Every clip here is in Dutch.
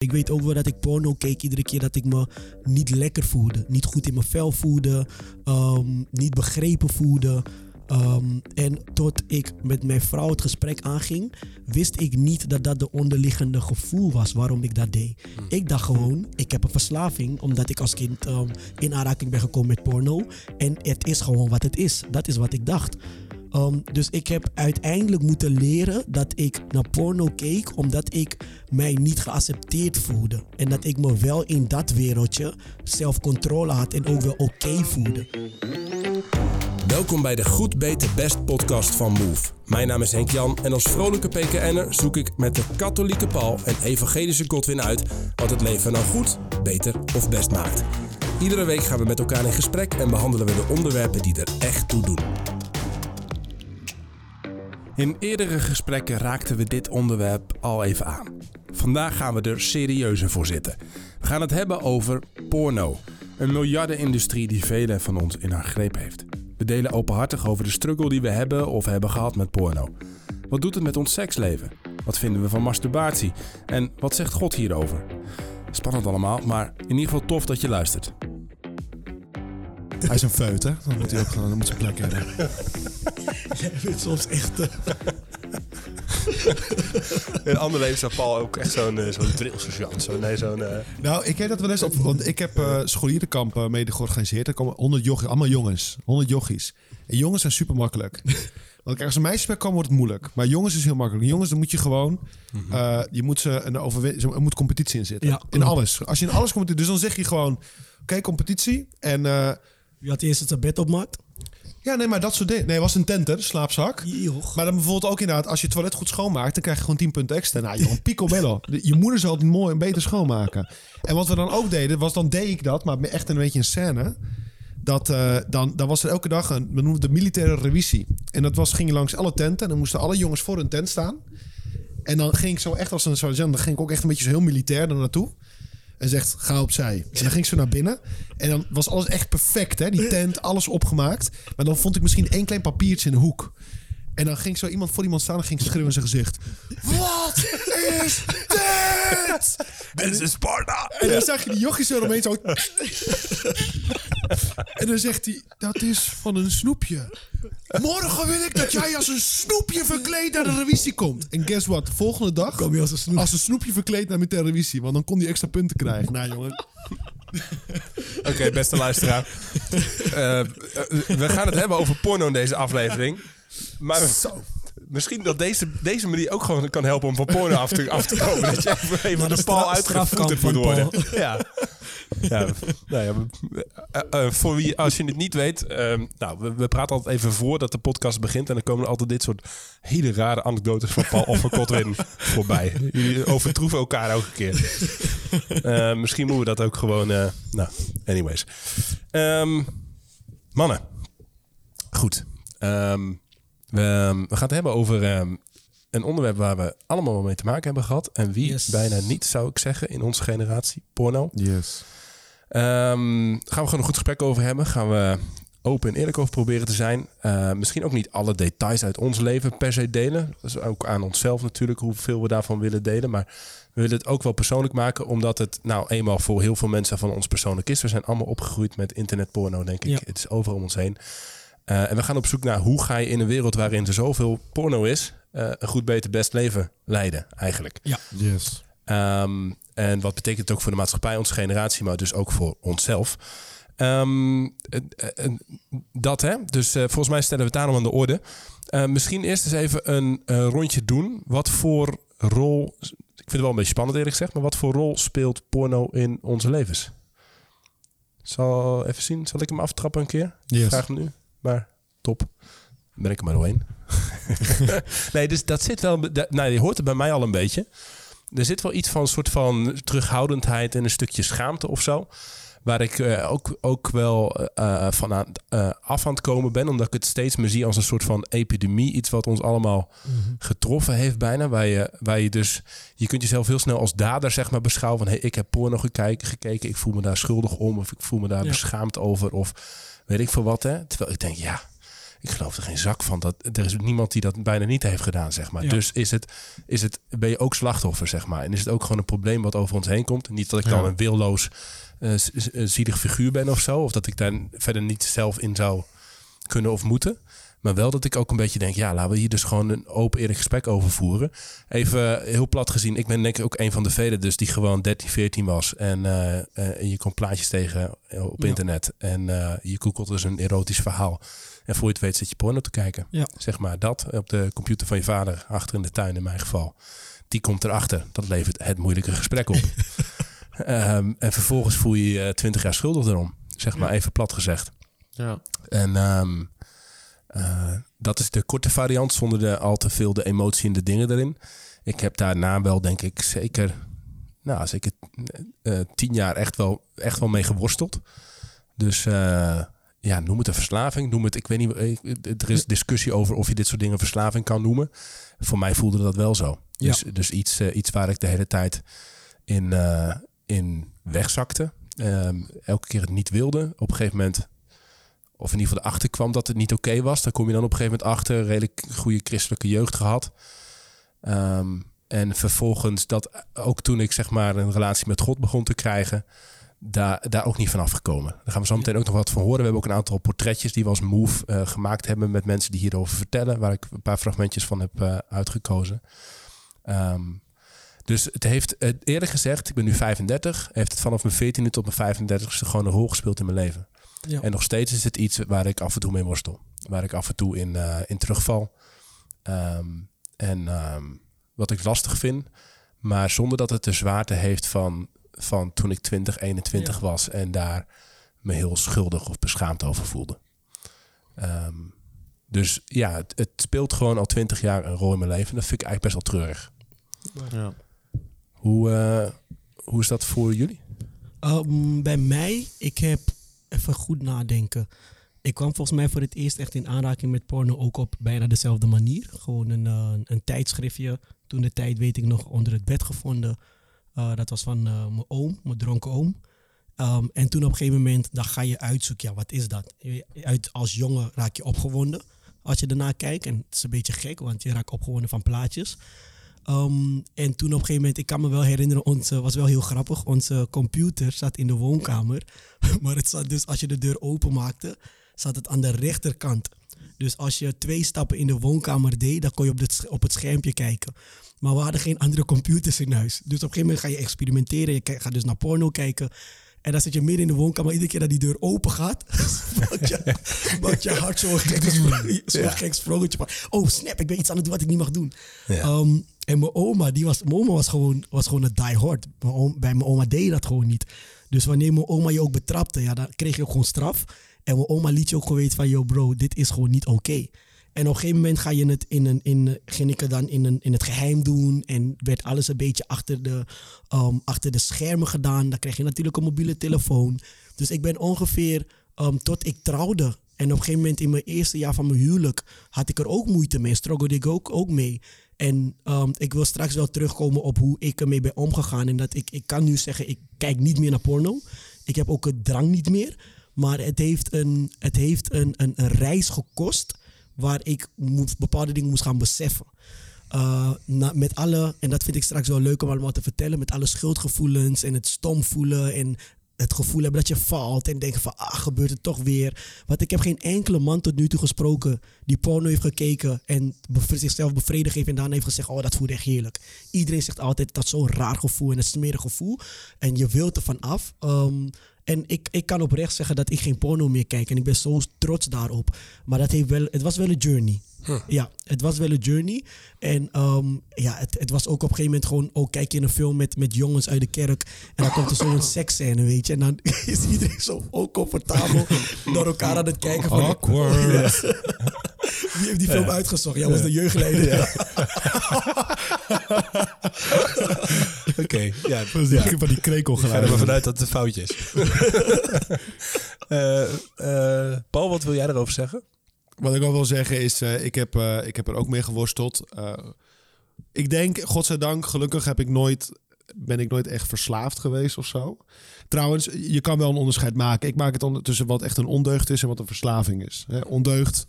Ik weet ook wel dat ik porno keek iedere keer dat ik me niet lekker voelde. Niet goed in mijn vel voelde. Niet begrepen voelde. En tot ik met mijn vrouw het gesprek aanging, wist ik niet dat dat de onderliggende gevoel was waarom ik dat deed. Ik dacht gewoon, ik heb een verslaving omdat ik als kind in aanraking ben gekomen met porno. En het is gewoon wat het is. Dat is wat ik dacht. Dus ik heb uiteindelijk moeten leren dat ik naar porno keek omdat ik mij niet geaccepteerd voelde. En dat ik me wel in dat wereldje zelfcontrole had en ook wel oké voelde. Welkom bij de Goed Beter Best podcast van Move. Mijn naam is Henk Jan en als vrolijke PKN'er zoek ik met de katholieke Paul en evangelische Godwin uit wat het leven nou goed, beter of best maakt. Iedere week gaan we met elkaar in gesprek en behandelen we de onderwerpen die er echt toe doen. In eerdere gesprekken raakten we dit onderwerp al even aan. Vandaag gaan we er serieuzer voor zitten. We gaan het hebben over porno. Een miljardenindustrie die velen van ons in haar greep heeft. We delen openhartig over de struggle die we hebben of hebben gehad met porno. Wat doet het met ons seksleven? Wat vinden we van masturbatie? En wat zegt God hierover? Spannend allemaal, maar in ieder geval tof dat je luistert. Hij is een feut, hè? Dan moet hij ook gaan, dan moet zijn plek hebben. Jij bent soms echt... In ander leven zou Paul ook echt zo'n drillsociant. Nou, ik heb dat wel eens op... Want ik heb scholierenkampen mede georganiseerd. Er komen 100 jochies, allemaal jongens. 100 jochies. En jongens zijn super makkelijk. Want kijk, als een meisje bij kan, wordt het moeilijk. Maar jongens is heel makkelijk. Jongens, dan moet je gewoon... Er moet competitie in zitten. Ja, in alles. Als je in alles komt... Dus dan zeg je gewoon... Oké, competitie. En... Je had eerst het zijn bed opmaakt. Ja, nee, maar dat soort dingen. Nee, het was een tenter, slaapzak. Joch. Maar dan bijvoorbeeld ook inderdaad, als je het toilet goed schoonmaakt, dan krijg je gewoon 10 punten extra. Nou, joh, picobello. Je moeder zal het mooi en beter schoonmaken. En wat we dan ook deden, was dan deed ik dat, maar echt een beetje een scène. Dat dan was er elke dag een, we noemen de militaire revisie. En dat was, ging je langs alle tenten en dan moesten alle jongens voor hun tent staan. En dan ging ik zo echt als een sergeant, dan ging ik ook echt een beetje zo heel militair daar naartoe. En zegt, ga opzij. En dan ging ze naar binnen. En dan was alles echt perfect, hè? Die tent, alles opgemaakt. Maar dan vond ik misschien 1 klein papiertje in de hoek. En dan ging zo iemand voor iemand staan en ging schreeuwen in zijn gezicht. Wat is dit? Dit is Sparta. En dan zag je die jochies eromheen zo... En dan zegt hij, dat is van een snoepje. Morgen wil ik dat jij als een snoepje verkleed naar de revisie komt. En guess what? De volgende dag kom je als een snoepje verkleed naar de revisie. Want dan kon hij extra punten krijgen. Nou, jongen. Oké, beste luisteraar. We gaan het hebben over porno in deze aflevering. Maar zo. Misschien dat deze manier ook gewoon kan helpen om van porno af te komen. Dat je even de paal uitgevoeterd moet worden. Ja. Ja, nou ja, voor wie, als je het niet weet, we praten altijd even voor dat de podcast begint en dan komen er altijd dit soort hele rare anekdotes van Paul of van Godwin voorbij. Jullie overtroeven elkaar elke keer. Misschien moeten we dat ook gewoon... anyways. Mannen. Goed. We gaan het hebben over... Een onderwerp waar we allemaal wel mee te maken hebben gehad. En wie bijna niet, zou ik zeggen, in onze generatie. Porno. Yes. Gaan we gewoon een goed gesprek over hebben. Gaan we open en eerlijk over proberen te zijn. Misschien ook niet alle details uit ons leven per se delen. Dat is ook aan onszelf natuurlijk, hoeveel we daarvan willen delen. Maar we willen het ook wel persoonlijk maken. Omdat het nou eenmaal voor heel veel mensen van ons persoonlijk is. We zijn allemaal opgegroeid met internetporno, denk ik. Ja. Het is overal om ons heen. En we gaan op zoek naar hoe ga je in een wereld waarin er zoveel porno is... een goed, beter, best leven leiden, eigenlijk. Ja. Yes. En wat betekent het ook voor de maatschappij, onze generatie... maar dus ook voor onszelf. Dat, hè? Dus volgens mij stellen we het daarom aan de orde. Misschien eerst eens even een rondje doen. Wat voor rol... Ik vind het wel een beetje spannend, eerlijk gezegd... maar wat voor rol speelt porno in onze levens? Zal even zien. Zal ik hem aftrappen een keer? Yes. Vraag hem nu. Maar top. Dan ben ik er maar doorheen. Nee, dus dat zit wel... Nou, je hoort het bij mij al een beetje. Er zit wel iets van een soort van terughoudendheid... en een stukje schaamte of zo. Waar ik ook wel af aan het komen ben. Omdat ik het steeds meer zie als een soort van epidemie. Iets wat ons allemaal getroffen heeft bijna. Waar je dus... Je kunt jezelf heel snel als dader, zeg maar, beschouwen. Van, hey, ik heb porno gekeken. Ik voel me daar schuldig om. Of ik voel me daar beschaamd over. Of weet ik veel wat, hè. Terwijl ik denk, ja... Ik geloof er geen zak van. Er is niemand die dat bijna niet heeft gedaan, zeg maar. Ja. Dus ben je ook slachtoffer, zeg maar. En is het ook gewoon een probleem wat over ons heen komt. Niet dat ik dan een willoos, zielig figuur ben of zo. Of dat ik daar verder niet zelf in zou kunnen of moeten. Maar wel dat ik ook een beetje denk, ja, laten we hier dus gewoon een open eerlijk gesprek over voeren. Even heel plat gezien, ik ben denk ik ook een van de velen dus die gewoon 13, 14 was. En je komt plaatjes tegen op internet. En je googelt dus een erotisch verhaal. En voor je het weet zit je porno te kijken. Ja. Zeg maar dat, op de computer van je vader, achter in de tuin in mijn geval. Die komt erachter. Dat levert het moeilijke gesprek op. En vervolgens voel je je 20 jaar schuldig erom. Zeg maar even plat gezegd. Ja. En... Dat is de korte variant zonder al te veel de emotie en de dingen erin. Ik heb daarna wel, denk ik, zeker 10 jaar echt wel mee geworsteld. Dus noem het een verslaving. Noem het, ik weet niet, er is discussie over of je dit soort dingen verslaving kan noemen. Voor mij voelde dat wel zo. Ja. Dus iets waar ik de hele tijd in wegzakte. Elke keer het niet wilde. Op een gegeven moment... Of in ieder geval erachter kwam dat het niet oké was. Daar kom je dan op een gegeven moment achter. Redelijk goede christelijke jeugd gehad. En vervolgens dat ook toen ik zeg maar een relatie met God begon te krijgen. Daar ook niet van afgekomen. Daar gaan we zo meteen ook nog wat van horen. We hebben ook een aantal portretjes die we als Move gemaakt hebben. Met mensen die hierover vertellen. Waar ik een paar fragmentjes van heb uitgekozen. Dus het heeft eerlijk gezegd. Ik ben nu 35. Heeft het vanaf mijn 14e tot mijn 35e gewoon een rol gespeeld in mijn leven. Ja. En nog steeds is het iets waar ik af en toe mee worstel. Waar ik af en toe in terugval. Wat ik lastig vind. Maar zonder dat het de zwaarte heeft van toen ik 21 was. En daar me heel schuldig of beschaamd over voelde. Dus ja, het speelt gewoon al 20 jaar een rol in mijn leven. En dat vind ik eigenlijk best wel treurig. Ja. Hoe is dat voor jullie? Bij mij, ik heb... Even goed nadenken. Ik kwam volgens mij voor het eerst echt in aanraking met porno ook op bijna dezelfde manier. Gewoon een tijdschriftje. Toen de tijd weet ik nog onder het bed gevonden. Dat was van mijn oom, mijn dronken oom. En toen op een gegeven moment, dan ga je uitzoeken. Ja, wat is dat? Als jongen raak je opgewonden als je daarna kijkt. En het is een beetje gek, want je raakt opgewonden van plaatjes. En toen op een gegeven moment, ik kan me wel herinneren, was wel heel grappig. Onze computer zat in de woonkamer. Maar het zat dus, als je de deur openmaakte, zat het aan de rechterkant. Dus als je 2 stappen in de woonkamer deed, dan kon je op het schermpje kijken. Maar we hadden geen andere computers in huis. Dus op een gegeven moment ga je experimenteren. Je gaat dus naar porno kijken. En dan zit je midden in de woonkamer. Iedere keer dat die deur open gaat, maakt je hart zo'n gek sprongetje. Oh, snap, ik ben iets aan het doen wat ik niet mag doen. Ja. En mijn oma was gewoon een die hard. Bij mijn oma deed je dat gewoon niet. Dus wanneer mijn oma je ook betrapte, ja, dan kreeg je ook gewoon straf. En mijn oma liet je ook gewoon weten van, yo bro, dit is gewoon niet oké. En op een gegeven moment ga je het ging ik het dan in het geheim doen. En werd alles een beetje achter de schermen gedaan. Dan kreeg je natuurlijk een mobiele telefoon. Dus ik ben ongeveer, tot ik trouwde. En op een gegeven moment in mijn eerste jaar van mijn huwelijk had ik er ook moeite mee. Struggelde ik ook mee. En ik wil straks wel terugkomen op hoe ik ermee ben omgegaan. En dat ik kan nu zeggen, ik kijk niet meer naar porno. Ik heb ook het drang niet meer. Maar het heeft een reis gekost waar ik bepaalde dingen moest gaan beseffen. Met alle, en dat vind ik straks wel leuk om allemaal te vertellen, met alle schuldgevoelens en het stom voelen en het gevoel hebben dat je faalt en denken van, gebeurt het toch weer. Want ik heb geen enkele man tot nu toe gesproken die porno heeft gekeken en zichzelf bevredigd heeft en daarna heeft gezegd, oh, dat voelt echt heerlijk. Iedereen zegt altijd, dat is zo'n raar gevoel en een smerig gevoel. En je wilt er van af. En ik kan oprecht zeggen dat ik geen porno meer kijk. En ik ben zo trots daarop. Maar het was wel een journey. Huh. Ja, het was wel een journey. En het was ook op een gegeven moment gewoon... Oh, kijk je in een film met jongens uit de kerk. En dan komt er zo'n seksscène, weet je. En dan is iedereen zo oncomfortabel door elkaar aan het kijken. Van, awkward. Wie heeft die film uitgezocht? Ja, was de jeugdleider. Ja. Oké, ja, dat was van die krekel gedaan. Maar vanuit dat het een foutje is. Paul, wat wil jij daarover zeggen? Wat ik al wil zeggen is, ik heb er ook mee geworsteld. Ik denk, godzijdank, gelukkig ben ik nooit echt verslaafd geweest of zo. Trouwens, je kan wel een onderscheid maken. Ik maak het tussen wat echt een ondeugd is en wat een verslaving is. Ondeugd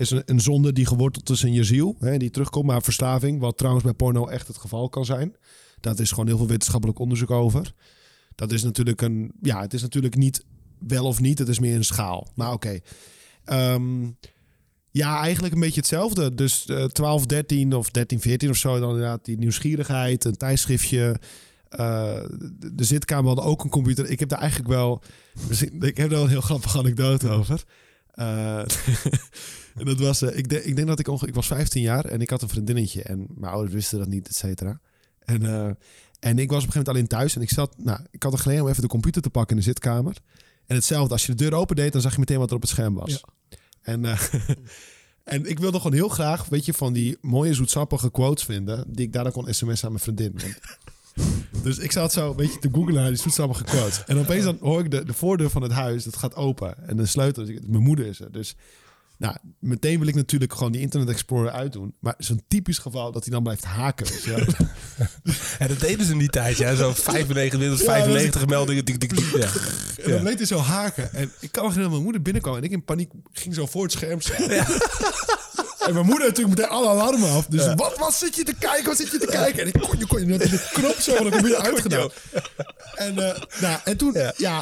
is een zonde die geworteld is in je ziel, hè, die terugkomt. Maar verslaving, wat trouwens bij porno echt het geval kan zijn. Dat is gewoon heel veel wetenschappelijk onderzoek over. Dat is natuurlijk een... Ja, het is natuurlijk niet wel of niet. Het is meer een schaal. Maar oké. Ja, eigenlijk een beetje hetzelfde. Dus 12, 13 of 13, 14 of zo. Dan inderdaad die nieuwsgierigheid, een tijdschriftje. De zitkamer had ook een computer. Ik heb daar eigenlijk wel... Ik heb daar wel een heel grappige anekdote over. En dat was... Ik denk dat ik was 15 jaar en ik had een vriendinnetje. En mijn ouders wisten dat niet, et cetera. En ik was op een gegeven moment alleen thuis. En ik had er gelegenheid om even de computer te pakken in de zitkamer. En hetzelfde, als je de deur opendeed, dan zag je meteen wat er op het scherm was. Ja. En ik wilde gewoon heel graag, weet je, van die mooie zoetsappige quotes vinden, die ik daardoor kon sms'en aan mijn vriendin. Dus ik zat zo een beetje te googlen naar die zoetsappige quotes. En opeens dan hoor ik de voordeur van het huis, dat gaat open. En de sleutel, mijn moeder is er. Dus nou, meteen wil ik natuurlijk gewoon die Internet Explorer uitdoen. Maar zo'n typisch geval dat hij dan blijft haken. Weet je wel? En dat deden ze in die tijd. Ja, zo 95 meldingen. Ja. En dan bleef hij zo haken. En ik kan me herinneren dat mijn moeder binnenkwam. En ik in paniek ging zo voor het scherm staan. Ja. En mijn moeder natuurlijk meteen alle alarmen af. Dus wat zit je te kijken? Wat zit je te kijken? En ik kon je net in de knop zo. En dan heb je uitgedaan. En toen,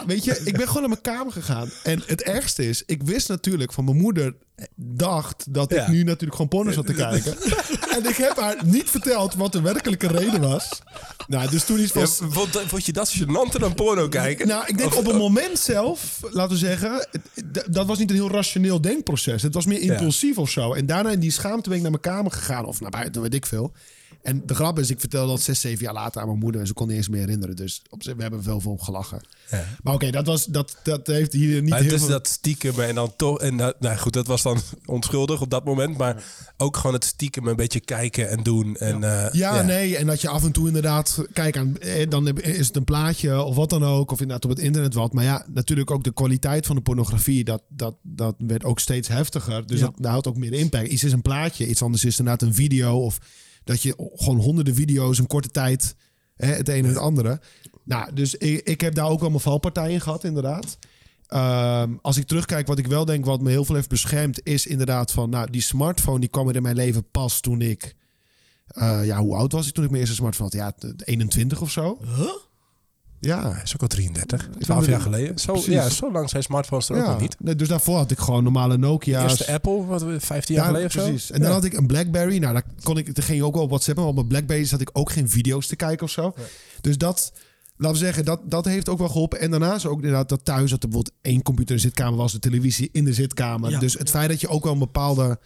weet je, ik ben gewoon naar mijn kamer gegaan. En het ergste is, ik wist natuurlijk van mijn moeder dacht dat ik nu natuurlijk gewoon porno zat te kijken. En ik heb haar niet verteld wat de werkelijke reden was. Nou, dus toen is vast... Ja, vond je dat gênanter dan porno kijken? Nou, ik denk op het moment zelf, laten we zeggen... Dat was niet een heel rationeel denkproces. Het was meer impulsief of zo. En daarna in die schaamte ben ik naar mijn kamer gegaan. Of naar buiten, weet ik veel. En de grap is, ik vertelde dat 6, 7 jaar later aan mijn moeder. En ze kon niet eens meer herinneren. Dus we hebben wel veel om gelachen. Ja. Maar oké, dat heeft hier niet maar heel veel... Dus dat stiekem en dan toch... En nou goed, dat was dan onschuldig op dat moment. Maar ook gewoon het stiekem een beetje kijken en doen. En, nee. En dat je af en toe inderdaad... Kijk, dan is het een plaatje of wat dan ook. Of inderdaad op het internet wat. Maar ja, natuurlijk ook de kwaliteit van de pornografie. Dat werd ook steeds heftiger. Dus dat houdt ook meer impact. Iets is een plaatje. Iets anders is inderdaad een video of... Dat je gewoon honderden video's in korte tijd... het een en het andere. Nou, dus ik heb daar ook wel mijn valpartij in gehad, inderdaad. Als ik terugkijk, wat ik wel denk... wat me heel veel heeft beschermd... is inderdaad van... nou, die smartphone die kwam er in mijn leven pas toen ik... hoe oud was ik toen ik mijn eerste smartphone had? Ja, 21 of zo. Huh? Ja, hij is ook al 33. 12 jaar geleden. Zo lang zijn smartphones er ook nog niet. Nee, dus daarvoor had ik gewoon normale Nokia's. De eerste Apple, 15 jaar geleden precies. Of zo. En dan had ik een Blackberry. Nou, daar ging je ook wel op WhatsApp. Maar op mijn Blackberry zat ik ook geen video's te kijken of zo. Ja. Dus dat, laten we zeggen, dat heeft ook wel geholpen. En daarnaast ook inderdaad dat thuis... dat er bijvoorbeeld 1 computer in de zitkamer was... de televisie in de zitkamer. Ja. Dus het feit dat je ook wel een bepaalde...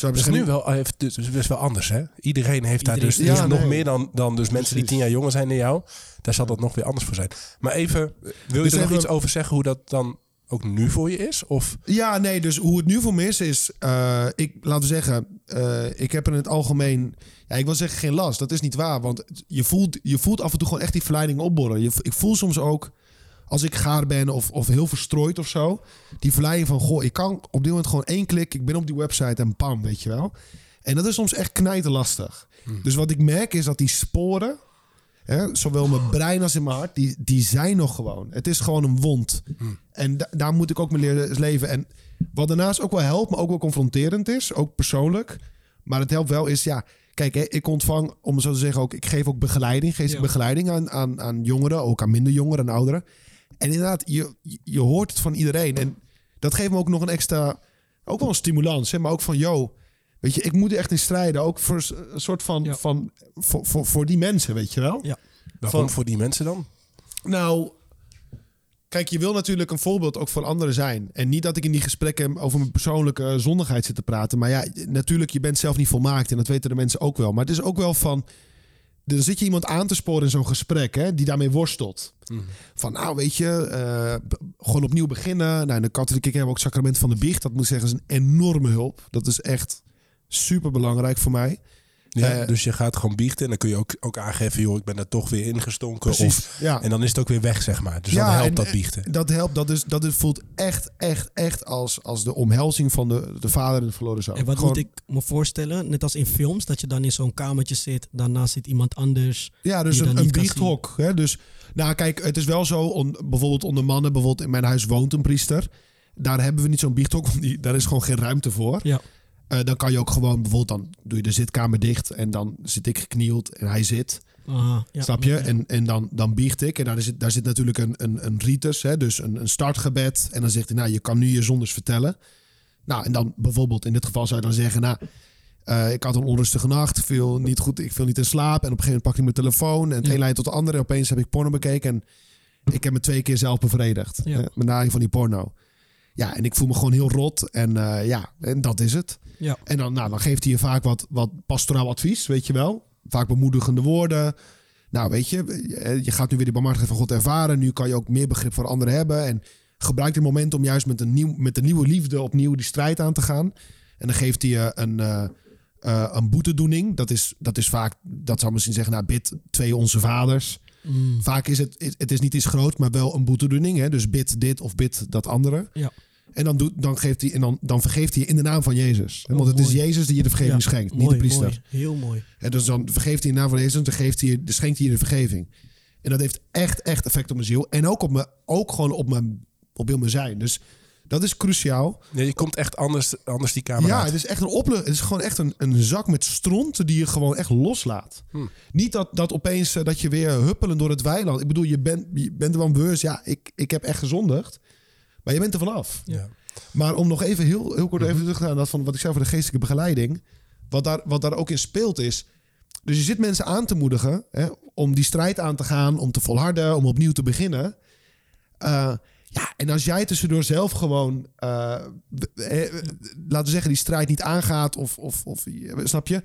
Dat is nu wel, dus wel anders, hè? Iedereen heeft daar nog meer dan dus mensen die 10 jaar jonger zijn dan jou. Daar zal dat nog weer anders voor zijn. Maar even, wil je er nog iets over zeggen hoe dat dan ook nu voor je is? Of? Ja, nee, dus hoe het nu voor me is... ik heb in het algemeen... Ja, ik wil zeggen geen last, dat is niet waar. Want je voelt af en toe gewoon echt die verleiding opborrelen. Ik voel soms ook... Als ik gaar ben of heel verstrooid of zo. Die verleiding van, ik kan op dit moment gewoon 1 klik. Ik ben op die website en bam, weet je wel. En dat is soms echt knijterlastig. Dus wat ik merk is dat die sporen... zowel in mijn brein als in mijn hart, die zijn nog gewoon. Het is gewoon een wond. En daar moet ik ook mee leren leven. En wat daarnaast ook wel helpt, maar ook wel confronterend is. Ook persoonlijk. Maar het helpt wel is, kijk, ik ontvang, om zo te zeggen, ook, ik geef ook begeleiding. Geef ik begeleiding aan jongeren, ook aan minder jongeren en ouderen. En inderdaad, je hoort het van iedereen. En dat geeft me ook nog een extra... Ook wel een stimulans, hè? Maar ook van... weet je, ik moet er echt in strijden. Ook voor een soort van... voor die mensen, weet je wel? Ja. Waarom voor die mensen dan? Nou, kijk, je wil natuurlijk een voorbeeld ook voor anderen zijn. En niet dat ik in die gesprekken over mijn persoonlijke zondigheid zit te praten. Maar ja, natuurlijk, je bent zelf niet volmaakt. En dat weten de mensen ook wel. Maar het is ook wel van... Dan zit je iemand aan te sporen in zo'n gesprek, hè, die daarmee worstelt. Van, nou weet je, gewoon opnieuw beginnen. Nou, in de katholieke kerk hebben we ook sacrament van de biecht. Dat moet zeggen, is een enorme hulp. Dat is echt super belangrijk voor mij. Ja, dus je gaat gewoon biechten en dan kun je ook aangeven... joh, ik ben daar toch weer ingestonken. Precies, En dan is het ook weer weg, zeg maar. Dus dan helpt dat biechten. Dat helpt, dat voelt echt als de omhelzing van de vader en de verloren zoon. En wat moet ik me voorstellen, net als in films... dat je dan in zo'n kamertje zit, daarnaast zit iemand anders... Ja, dus een biechthok. Hè? Dus, nou kijk, het is wel zo, bijvoorbeeld onder mannen... bijvoorbeeld in mijn huis woont een priester. Daar hebben we niet zo'n biechthok, want daar is gewoon geen ruimte voor... Ja. Dan kan je ook gewoon bijvoorbeeld, dan doe je de zitkamer dicht en dan zit ik geknield en hij zit. Aha, ja, snap je? Ja. En dan biecht ik. En daar zit natuurlijk een ritus, hè? Dus een startgebed. En dan zegt hij, nou, je kan nu je zondes vertellen. Nou, en dan bijvoorbeeld in dit geval zou je dan zeggen, nou, ik had een onrustige nacht, viel niet goed, ik viel niet in slaap. En op een gegeven moment pak ik mijn telefoon en het een leidt tot de andere. En opeens heb ik porno bekeken en ik heb me 2 keer zelf bevredigd. Ja. Met nadering van die porno. Ja, en ik voel me gewoon heel rot. En en dat is het. Ja. En dan geeft hij je vaak wat pastoraal advies, weet je wel. Vaak bemoedigende woorden. Nou, weet je gaat nu weer de barmhartigheid van God ervaren. Nu kan je ook meer begrip voor anderen hebben. En gebruik dit moment om juist met een nieuwe liefde opnieuw die strijd aan te gaan. En dan geeft hij je een boetedoening. Dat is vaak, dat zou misschien zeggen, nou, bid 2 Onze Vaders. Mm. Vaak is het is niet iets groot, maar wel een boetedoening. Hè? Dus bid dit of bid dat andere. Ja. En dan vergeeft hij je in de naam van Jezus. Hè? Want het is Jezus die je de vergeving schenkt, niet de priester. Mooi. Heel mooi. En dus dan vergeeft hij in de naam van Jezus, dan schenkt hij je de vergeving. En dat heeft echt, echt effect op mijn ziel. En ook op heel mijn zijn. Dus dat is cruciaal. Nee, je komt echt anders die kamer uit. Het is echt het is gewoon echt een zak met stront die je gewoon echt loslaat. Hm. Niet dat opeens dat je weer huppelen door het weiland. Ik bedoel, je bent er wel bewust. Ja, ik heb echt gezondigd. Maar je bent er vanaf. Ja. Maar om nog even heel kort even terug te gaan naar dat van wat ik zei over de geestelijke begeleiding. Wat daar ook in speelt is. Dus je zit mensen aan te moedigen, hè, om die strijd aan te gaan, om te volharden, om opnieuw te beginnen. En als jij tussendoor zelf gewoon, laten we zeggen, die strijd niet aangaat, of snap je?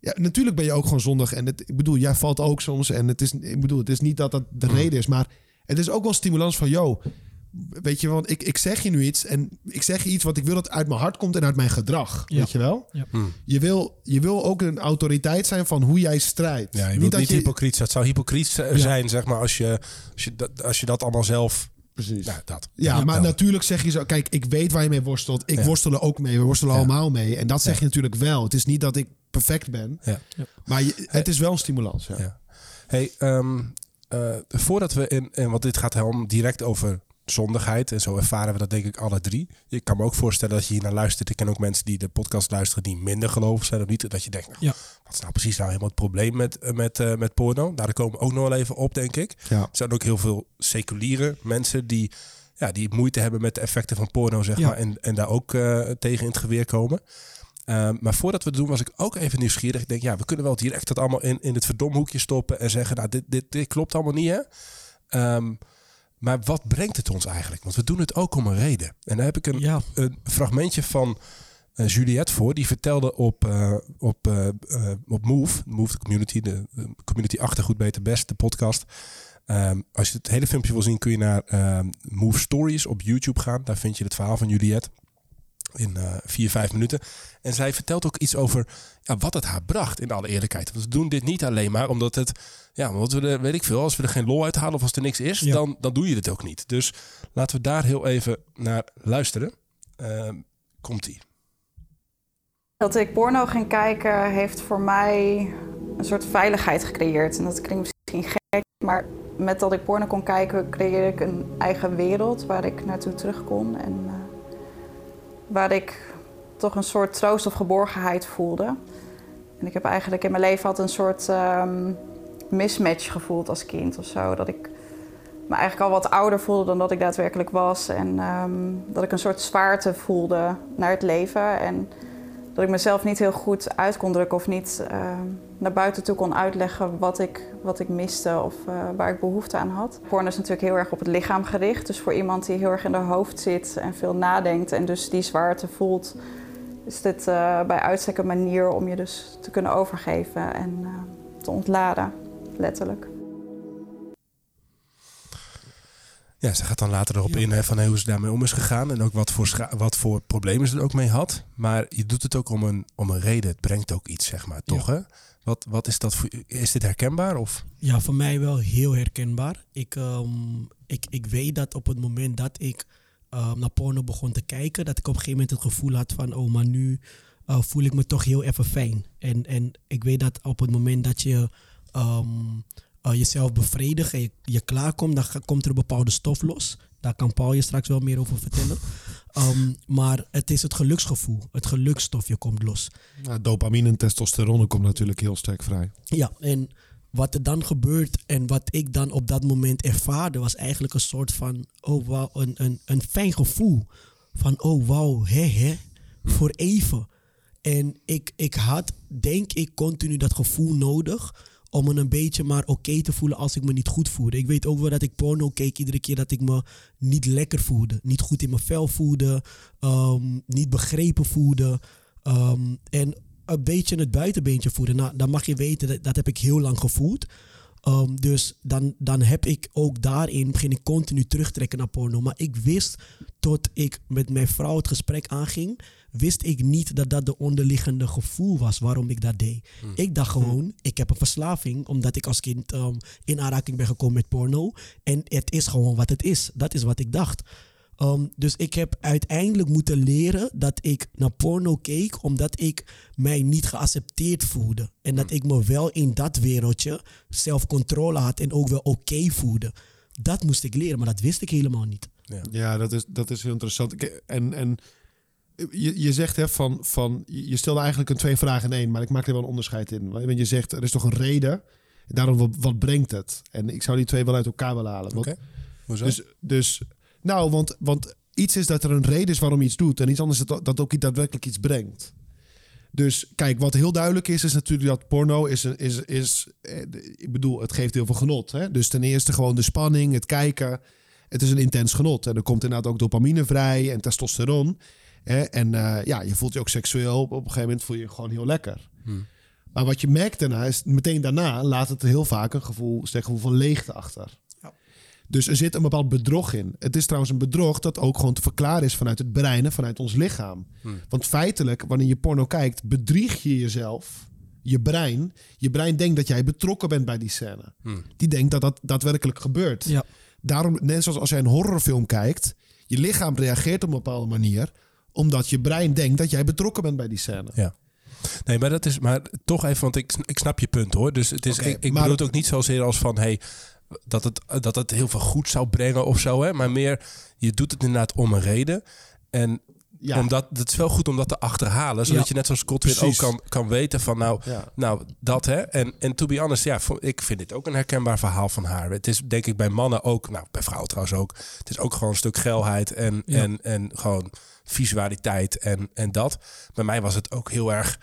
Ja, natuurlijk ben je ook gewoon zondig. En ik bedoel, jij valt ook soms. En het is niet dat dat de reden is. Maar het is ook wel stimulans van, weet je, want ik zeg je nu iets. En ik zeg je iets wat ik wil dat uit mijn hart komt en uit mijn gedrag. Ja. Weet je wel? Ja. Je wil ook een autoriteit zijn van hoe jij strijdt. Ja, je wilt niet hypocriet zijn. Het zou hypocriet zijn, zeg maar, als je dat allemaal zelf... Precies. Ja, dat. Ja, maar natuurlijk zeg je zo... Kijk, ik weet waar je mee worstelt. Ik worstel er ook mee. We worstelen allemaal mee. En dat zeg je natuurlijk wel. Het is niet dat ik perfect ben. Ja. Ja. Maar het is wel een stimulans. Ja. Ja. Hey, voordat we want dit gaat helemaal direct over zondigheid. En zo ervaren we dat denk ik alle drie. Ik kan me ook voorstellen dat je hier naar luistert. Ik ken ook mensen die de podcast luisteren die minder gelovig zijn of niet. Dat je denkt, wat is nou precies helemaal het probleem met porno? Daar komen we ook nog wel even op, denk ik. Ja. Er zijn ook heel veel seculiere mensen die moeite hebben met de effecten van porno, zeg maar. En daar ook tegen in het geweer komen. Maar voordat we het doen was ik ook even nieuwsgierig. Ik denk, we kunnen wel direct dat allemaal in het verdomhoekje stoppen en zeggen, nou, dit klopt allemaal niet, hè? Maar wat brengt het ons eigenlijk? Want we doen het ook om een reden. En daar heb ik een fragmentje van Juliette voor. Die vertelde op Move de Community. De community achter Goed Beter Best, de podcast. Als je het hele filmpje wil zien kun je naar Move Stories op YouTube gaan. Daar vind je het verhaal van Juliette in 4-5 minuten. En zij vertelt ook iets over wat het haar bracht, in alle eerlijkheid. Want we doen dit niet alleen maar omdat het... Ja, want als we er geen lol uit halen of als er niks is, dan doe je het ook niet. Dus laten we daar heel even naar luisteren. Komt-ie. Dat ik porno ging kijken heeft voor mij een soort veiligheid gecreëerd. En dat klinkt misschien gek, maar met dat ik porno kon kijken creëerde ik een eigen wereld waar ik naartoe terug kon. En waar ik toch een soort troost of geborgenheid voelde. En ik heb eigenlijk in mijn leven altijd een soort... mismatch gevoeld als kind of zo. Dat ik me eigenlijk al wat ouder voelde dan dat ik daadwerkelijk was. En dat ik een soort zwaarte voelde naar het leven. En dat ik mezelf niet heel goed uit kon drukken of niet naar buiten toe kon uitleggen wat ik miste of waar ik behoefte aan had. Porno is natuurlijk heel erg op het lichaam gericht. Dus voor iemand die heel erg in haar hoofd zit en veel nadenkt en dus die zwaarte voelt, is dit bij uitstek een manier om je dus te kunnen overgeven en te ontladen. Letterlijk. Ja, ze gaat dan later erop in van hoe ze daarmee om is gegaan. En ook wat voor problemen ze er ook mee had. Maar je doet het ook om een reden. Het brengt ook iets, zeg maar, toch? Hè? Wat is dat voor? Is dit herkenbaar? Of? Ja, voor mij wel heel herkenbaar. Ik weet dat op het moment dat ik naar porno begon te kijken, dat ik op een gegeven moment het gevoel had van, oh, maar nu voel ik me toch heel even fijn. En ik weet dat op het moment dat je jezelf bevredigen en je klaarkomt, dan komt er een bepaalde stof los. Daar kan Paul je straks wel meer over vertellen. Maar het is het geluksgevoel. Het geluksstofje komt los. Ja, dopamine en testosteron komt natuurlijk heel sterk vrij. Ja, en wat er dan gebeurt en wat ik dan op dat moment ervaarde, was eigenlijk een soort van, oh wauw, een fijn gevoel. Van, oh wauw, hè, voor even. En ik had, denk ik, continu dat gevoel nodig om me een beetje maar oké te voelen als ik me niet goed voelde. Ik weet ook wel dat ik porno keek iedere keer dat ik me niet lekker voelde. Niet goed in mijn vel voelde. Niet begrepen voelde. En een beetje het buitenbeentje voelen. Nou, dan mag je weten, dat heb ik heel lang gevoeld. Dus dan heb ik ook daarin, begin ik continu terugtrekken naar porno. Maar ik wist, tot ik met mijn vrouw het gesprek aanging, wist ik niet dat dat de onderliggende gevoel was waarom ik dat deed. Ik dacht gewoon, ik heb een verslaving, omdat ik als kind in aanraking ben gekomen met porno. En het is gewoon wat het is. Dat is wat ik dacht. Dus ik heb uiteindelijk moeten leren dat ik naar porno keek omdat ik mij niet geaccepteerd voelde. En dat ik me wel in dat wereldje zelfcontrole had en ook wel oké voelde. Dat moest ik leren, maar dat wist ik helemaal niet. Ja, dat is heel interessant. En je zegt, hè, van je stelde eigenlijk een twee vragen in één, maar ik maak er wel een onderscheid in. Want je zegt, er is toch een reden, daarom wat brengt het? En ik zou die twee wel uit elkaar willen halen. Oké, hoezo? Dus nou, want iets is dat er een reden is waarom je iets doet. En iets anders is dat ook daadwerkelijk iets brengt. Dus kijk, wat heel duidelijk is natuurlijk dat porno is... Ik bedoel, het geeft heel veel genot. Hè? Dus ten eerste gewoon de spanning, het kijken. Het is een intens genot. En er komt inderdaad ook dopamine vrij en testosteron. Hè? En ja, je voelt je ook seksueel. Op een gegeven moment voel je je gewoon heel lekker. Maar wat je merkt daarna is, meteen daarna laat het heel vaak een sterk gevoel van leegte achter. Dus er zit een bepaald bedrog in. Het is trouwens een bedrog dat ook gewoon te verklaren is vanuit het brein en vanuit ons lichaam. Want feitelijk, wanneer je porno kijkt, bedrieg je jezelf, je brein. Je brein denkt dat jij betrokken bent bij die scène. Die denkt dat dat daadwerkelijk gebeurt. Ja. Daarom, net zoals als jij een horrorfilm kijkt, je lichaam reageert op een bepaalde manier, omdat je brein denkt dat jij betrokken bent bij die scène. Ja. Nee, maar dat is maar toch even, want ik snap je punt hoor. Dus het is, okay, ik bedoel het ook niet zozeer als van, hey, dat het heel veel goed zou brengen of zo. Hè? Maar meer, je doet het inderdaad om een reden. En ja, het is wel goed om dat te achterhalen. Zodat je net zoals Godwin ook kan weten van nou dat hè. En to be honest, ja, ik vind dit ook een herkenbaar verhaal van haar. Het is denk ik bij mannen ook, nou bij vrouwen trouwens ook. Het is ook gewoon een stuk geilheid en gewoon visualiteit en dat. Bij mij was het ook heel erg,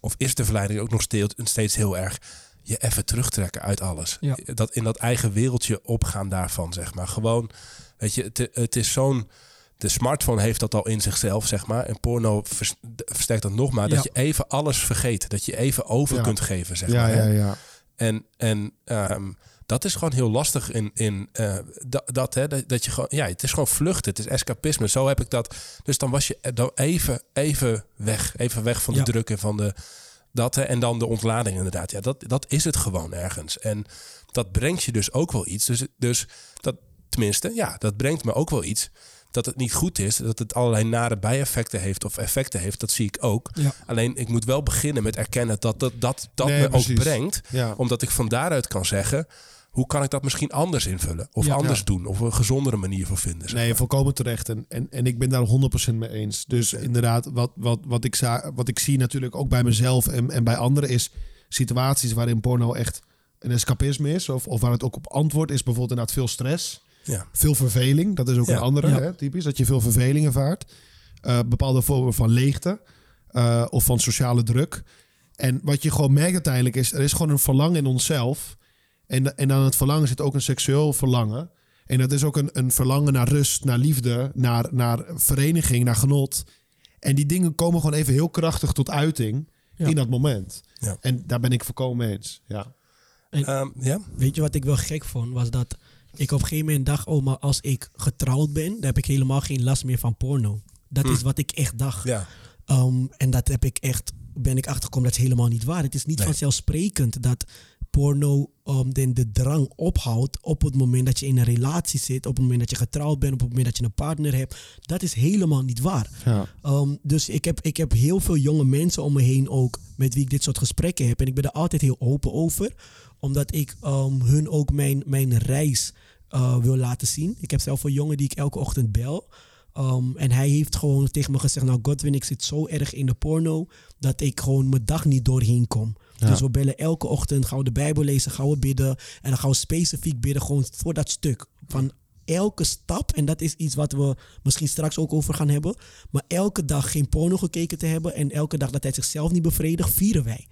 of is de verleiding ook nog steeds heel erg, je even terugtrekken uit alles. Ja. Dat in dat eigen wereldje opgaan daarvan, zeg maar. Gewoon, weet je, het is zo'n... De smartphone heeft dat al in zichzelf, zeg maar. En porno versterkt dat nog maar. Ja. Dat je even alles vergeet. Dat je even over kunt geven, zeg maar. Ja. En dat is gewoon heel lastig dat je gewoon... Ja, het is gewoon vluchten. Het is escapisme. Zo heb ik dat. Dus dan was je dan even weg. Even weg van de druk en van de... Dat en dan de ontlading inderdaad. Ja, dat is het gewoon ergens. En dat brengt je dus ook wel iets. Dus dat, tenminste, ja, dat brengt me ook wel iets. Dat het niet goed is, dat het allerlei nare bijeffecten heeft of effecten heeft, dat zie ik ook. Ja. Alleen ik moet wel beginnen met erkennen dat me precies ook brengt. Ja. Omdat ik van daaruit kan zeggen, hoe kan ik dat misschien anders invullen? Of anders doen? Of een gezondere manier voor vinden? Zeg maar. Nee, volkomen terecht. En ik ben daar 100% mee eens. Dus inderdaad, wat ik zie natuurlijk ook bij mezelf en bij anderen is situaties waarin porno echt een escapisme is. Of waar het ook op antwoord is. Bijvoorbeeld inderdaad veel stress. Ja. Veel verveling. Dat is ook een andere hè, typisch. Dat je veel verveling ervaart. Bepaalde vormen van leegte. Of van sociale druk. En wat je gewoon merkt uiteindelijk is, er is gewoon een verlangen in onszelf. En aan het verlangen zit ook een seksueel verlangen. En dat is ook een verlangen naar rust, naar liefde, naar vereniging, naar genot. En die dingen komen gewoon even heel krachtig tot uiting in dat moment. Ja. En daar ben ik volkomen mee eens. Ja. Weet je wat ik wel gek vond? Was dat ik op een gegeven moment dacht, maar als ik getrouwd ben, dan heb ik helemaal geen last meer van porno. Dat is wat ik echt dacht. Ja. En dat heb ik echt, ben ik achtergekomen, dat is helemaal niet waar. Het is niet vanzelfsprekend dat porno de drang ophoudt op het moment dat je in een relatie zit, op het moment dat je getrouwd bent, op het moment dat je een partner hebt. Dat is helemaal niet waar. Ja. Dus ik heb heel veel jonge mensen om me heen ook, met wie ik dit soort gesprekken heb. En ik ben er altijd heel open over, omdat ik hun ook mijn reis wil laten zien. Ik heb zelf een jongen die ik elke ochtend bel. En hij heeft gewoon tegen me gezegd, nou Godwin, ik zit zo erg in de porno dat ik gewoon mijn dag niet doorheen kom. Ja. Dus we bellen elke ochtend, gaan we de Bijbel lezen, gaan we bidden. En dan gaan we specifiek bidden gewoon voor dat stuk van elke stap. En dat is iets wat we misschien straks ook over gaan hebben. Maar elke dag geen porno gekeken te hebben en elke dag dat hij zichzelf niet bevredigt, vieren wij.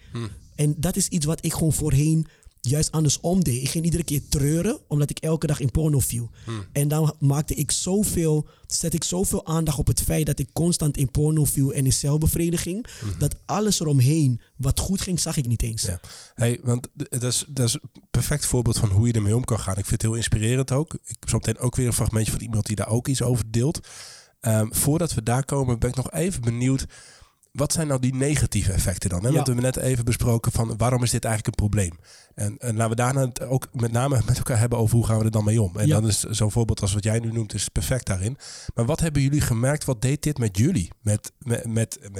En dat is iets wat ik gewoon voorheen juist andersom deed. Ik ging iedere keer treuren, omdat ik elke dag in porno viel. En dan zet ik zoveel aandacht op het feit dat ik constant in porno viel en in zelfbevrediging, dat alles eromheen, wat goed ging, zag ik niet eens. Ja. Hey, want dat is een perfect voorbeeld van hoe je ermee om kan gaan. Ik vind het heel inspirerend ook. Ik heb zo meteen ook weer een fragmentje van iemand die daar ook iets over deelt. Voordat we daar komen, ben ik nog even benieuwd, wat zijn nou die negatieve effecten dan? Hè? Ja. Want we hebben net even besproken van waarom is dit eigenlijk een probleem? En laten we daarna het ook met name met elkaar hebben over hoe gaan we er dan mee om? En ja, dan is zo'n voorbeeld als wat jij nu noemt is perfect daarin. Maar wat hebben jullie gemerkt? Wat deed dit met jullie? Met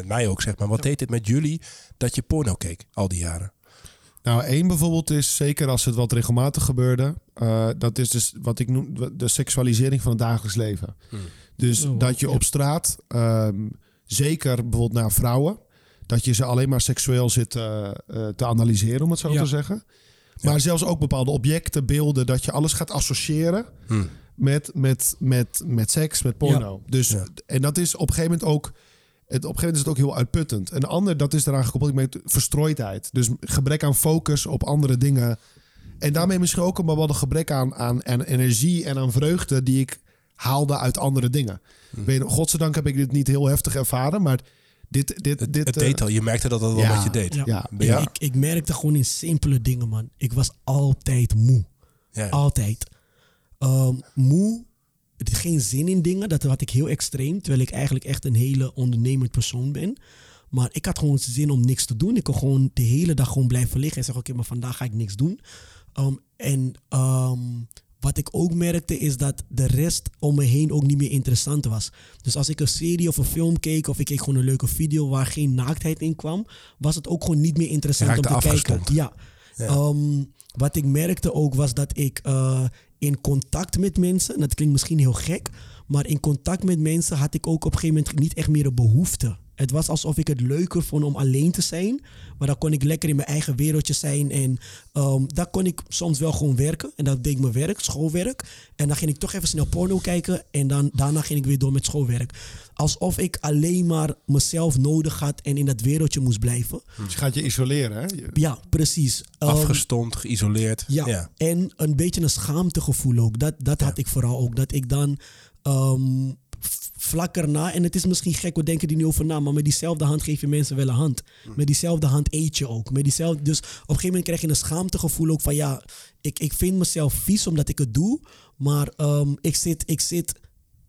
mij ook, zeg maar. Wat deed dit met jullie dat je porno keek al die jaren? Nou, één bijvoorbeeld is, zeker als het wat regelmatig gebeurde, dat is dus wat ik noem de seksualisering van het dagelijks leven. Dus dat je op straat... zeker bijvoorbeeld naar vrouwen, dat je ze alleen maar seksueel zit te analyseren, om het zo te zeggen. Maar zelfs ook bepaalde objecten, beelden, dat je alles gaat associëren met seks, met porno. Ja. Dus, en dat is op een gegeven moment ook... op een gegeven moment is het ook heel uitputtend. Een ander, dat is daaraan gekoppeld met verstrooidheid. Dus gebrek aan focus op andere dingen. En daarmee misschien ook een bepaalde gebrek aan energie en aan vreugde die ik haalde uit andere dingen. Godzijdank heb ik dit niet heel heftig ervaren, maar dit deed al. Je merkte dat wel wat je deed. Ja. Ik merkte gewoon in simpele dingen, man. Ik was altijd moe. Ja. Altijd. Moe, geen zin in dingen. Dat had ik heel extreem, terwijl ik eigenlijk echt een hele ondernemend persoon ben. Maar ik had gewoon zin om niks te doen. Ik kon gewoon de hele dag gewoon blijven liggen en zeggen, oké, maar vandaag ga ik niks doen. Wat ik ook merkte is dat de rest om me heen ook niet meer interessant was. Dus als ik een serie of een film keek, of ik keek gewoon een leuke video waar geen naaktheid in kwam, was het ook gewoon niet meer interessant om te kijken. Ja. Ja. Wat ik merkte ook was dat ik in contact met mensen, dat klinkt misschien heel gek, maar in contact met mensen had ik ook op een gegeven moment niet echt meer de behoefte. Het was alsof ik het leuker vond om alleen te zijn. Maar dan kon ik lekker in mijn eigen wereldje zijn. En daar kon ik soms wel gewoon werken. En dat deed ik mijn werk, schoolwerk. En dan ging ik toch even snel porno kijken. En dan, daarna ging ik weer door met schoolwerk. Alsof ik alleen maar mezelf nodig had en in dat wereldje moest blijven. Dus je gaat je isoleren, hè? Ja, precies. Afgestompt, geïsoleerd. Ja, ja, en een beetje een schaamtegevoel ook. Dat had ik vooral ook. Dat ik dan... vlak erna, en het is misschien gek, we denken er niet over na, maar met diezelfde hand geef je mensen wel een hand. Met diezelfde hand eet je ook. Dus op een gegeven moment krijg je een schaamtegevoel ook van ja, ik vind mezelf vies omdat ik het doe, maar ik zit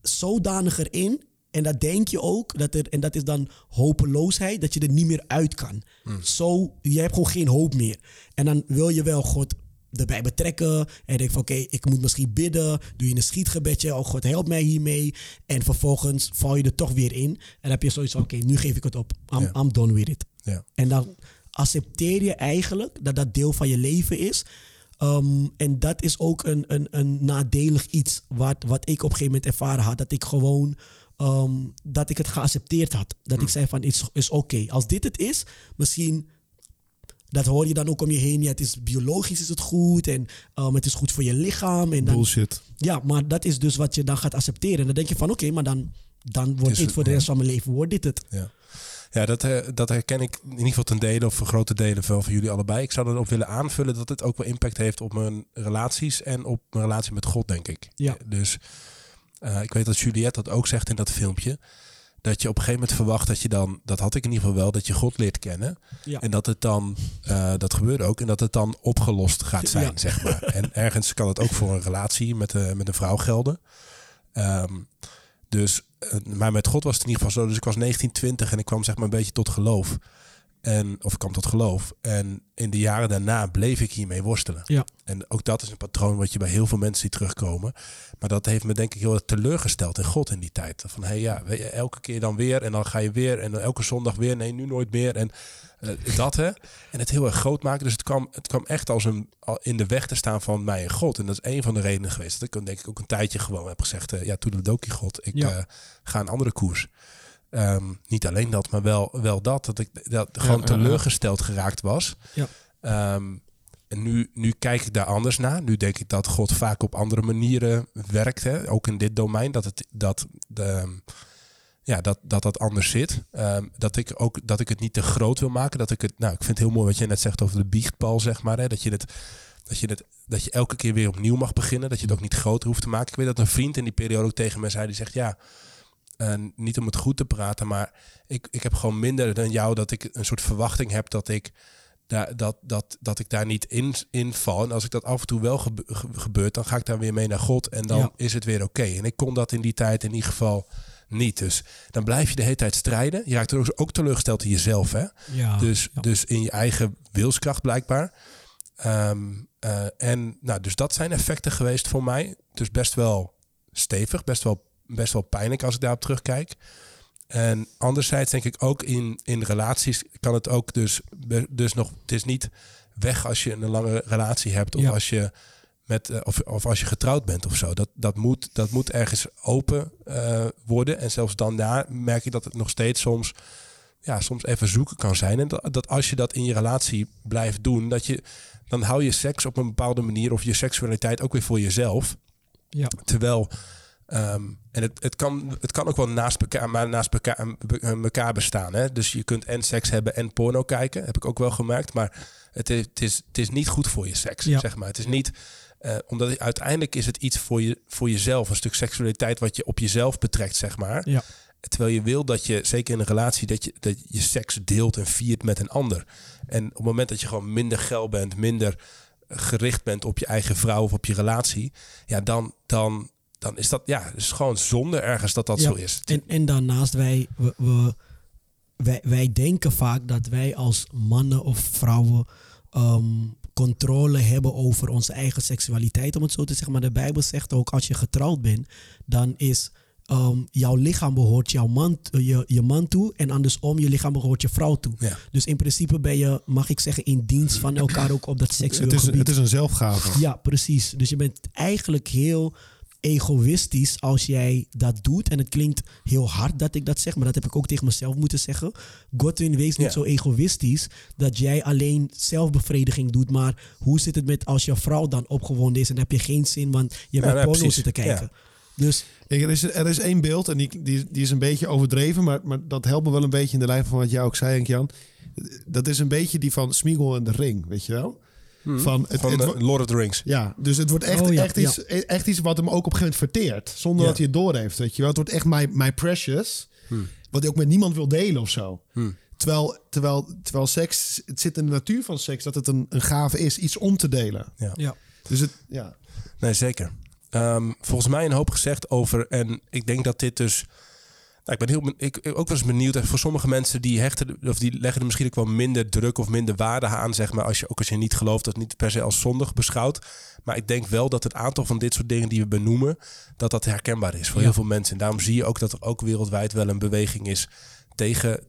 zodanig erin, en dat denk je ook, en dat is dan hopeloosheid, dat je er niet meer uit kan. Zo, je hebt gewoon geen hoop meer. En dan wil je wel God erbij betrekken. En denk van oké, ik moet misschien bidden. Doe je een schietgebedje. Oh God, help mij hiermee. En vervolgens val je er toch weer in. En dan heb je zoiets van oké, nu geef ik het op. I'm done with it. Ja. En dan accepteer je eigenlijk dat dat deel van je leven is. En dat is ook een nadelig iets wat ik op een gegeven moment ervaren had. Dat ik gewoon... dat ik het geaccepteerd had. Dat ik zei van, is oké. Als dit het is, misschien... Dat hoor je dan ook om je heen. Ja, het is biologisch is het goed. En het is goed voor je lichaam. En dan, bullshit. Ja, maar dat is dus wat je dan gaat accepteren. En dan denk je van oké, maar dan wordt dit voor de rest van mijn leven. Wordt dit het? Ja, ja, dat herken ik in ieder geval ten dele of voor grote delen van jullie allebei. Ik zou dan ook willen aanvullen dat het ook wel impact heeft op mijn relaties. En op mijn relatie met God, denk ik. Ja. Dus ik weet dat Juliette dat ook zegt in dat filmpje. Dat je op een gegeven moment verwacht dat je dan... Dat had ik in ieder geval wel, dat je God leert kennen. Ja. En dat het dan... dat gebeurt ook. En dat het dan opgelost gaat zijn, zeg maar. En ergens kan het ook voor een relatie met een vrouw gelden. Maar met God was het in ieder geval zo. Dus ik was 19, 20 en ik kwam zeg maar een beetje tot geloof. Of kwam tot geloof. En in de jaren daarna bleef ik hiermee worstelen. Ja. En ook dat is een patroon wat je bij heel veel mensen ziet terugkomen. Maar dat heeft me denk ik heel erg teleurgesteld in God in die tijd. Van elke keer dan weer en dan ga je weer. En dan elke zondag weer. Nee, nu nooit meer. En dat hè. En het heel erg groot maken. Dus het kwam echt als in de weg te staan van mij en God. En dat is een van de redenen geweest. Dat ik denk ik ook een tijdje gewoon heb gezegd. Toedeledokie God. Ik ga een andere koers. Niet alleen dat, maar wel dat ik gewoon teleurgesteld geraakt was. Ja. En nu kijk ik daar anders naar. Nu denk ik dat God vaak op andere manieren werkt. Hè? Ook in dit domein. Dat anders zit. Dat ik het niet te groot wil maken. Ik vind het heel mooi wat je net zegt over de biechtpal, zeg maar. Hè? Dat je elke keer weer opnieuw mag beginnen. Dat je het ook niet groter hoeft te maken. Ik weet dat een vriend in die periode ook tegen mij zei, die zegt niet om het goed te praten, maar ik heb gewoon minder dan jou dat ik een soort verwachting heb dat ik daar niet in val. En als ik dat af en toe wel gebeurt, dan ga ik daar weer mee naar God en dan is het weer oké. En ik kon dat in die tijd in ieder geval niet. Dus dan blijf je de hele tijd strijden. Je raakt ook teleurgesteld in jezelf, hè? Ja, dus in je eigen wilskracht blijkbaar. Dus dat zijn effecten geweest voor mij. Dus best wel stevig, best wel pijnlijk als ik daarop terugkijk. En anderzijds denk ik ook in relaties kan het ook dus nog... Het is niet weg als je een lange relatie hebt of als je als je getrouwd bent of zo. Dat moet ergens open worden. En zelfs dan daar merk ik dat het nog steeds soms even zoeken kan zijn. En dat als je dat in je relatie blijft doen, dan hou je seks op een bepaalde manier of je seksualiteit ook weer voor jezelf. Ja. Terwijl... en het kan ook wel naast elkaar bestaan. Hè? Dus je kunt en seks hebben en porno kijken. Heb ik ook wel gemerkt. Maar het is niet goed voor je seks, zeg maar. Het is niet... omdat uiteindelijk is het iets voor jezelf. Een stuk seksualiteit wat je op jezelf betrekt, zeg maar. Ja. Terwijl je wil dat je, zeker in een relatie... dat je seks deelt en viert met een ander. En op het moment dat je gewoon minder geil bent... minder gericht bent op je eigen vrouw of op je relatie... ja, dan is dat is gewoon zonde ergens dat zo is. En daarnaast wij denken vaak dat wij als mannen of vrouwen controle hebben over onze eigen seksualiteit, om het zo te zeggen. Maar de Bijbel zegt ook, als je getrouwd bent, dan is jouw lichaam behoort je man toe en andersom je lichaam behoort je vrouw toe. Ja. Dus in principe ben je, mag ik zeggen, in dienst van elkaar ook op dat seksueel gebied. Het is een zelfgave. Ja, precies. Dus je bent eigenlijk heel egoïstisch als jij dat doet. En het klinkt heel hard dat ik dat zeg, maar dat heb ik ook tegen mezelf moeten zeggen. Godwin, wees niet zo egoïstisch dat jij alleen zelfbevrediging doet, maar hoe zit het met als je vrouw dan opgewonden is en dan heb je geen zin, want je hebt porno zitten kijken. Ja. Dus er is één beeld en die is een beetje overdreven, maar dat helpt me wel een beetje in de lijn van wat jij ook zei, Henk Jan. Dat is een beetje die van Smeagol en de Ring, weet je wel? Van Lord of the Rings. Ja, dus het wordt echt iets wat hem ook op een gegeven moment verteert. Zonder dat hij het doorheeft, weet je wel. Het wordt echt my precious. Wat hij ook met niemand wil delen of zo. Terwijl seks... Het zit in de natuur van seks dat het een gave is. Iets om te delen. Ja. Ja. Dus het... Ja. Nee, zeker. Volgens mij een hoop gezegd over... En ik denk dat dit dus... Ik ben ook wel eens benieuwd. Voor sommige mensen die leggen er misschien ook wel minder druk of minder waarde aan, zeg maar. Als je niet gelooft, dat niet per se als zondig beschouwt. Maar ik denk wel dat het aantal van dit soort dingen die we benoemen, dat herkenbaar is voor heel veel mensen. En daarom zie je ook dat er ook wereldwijd wel een beweging is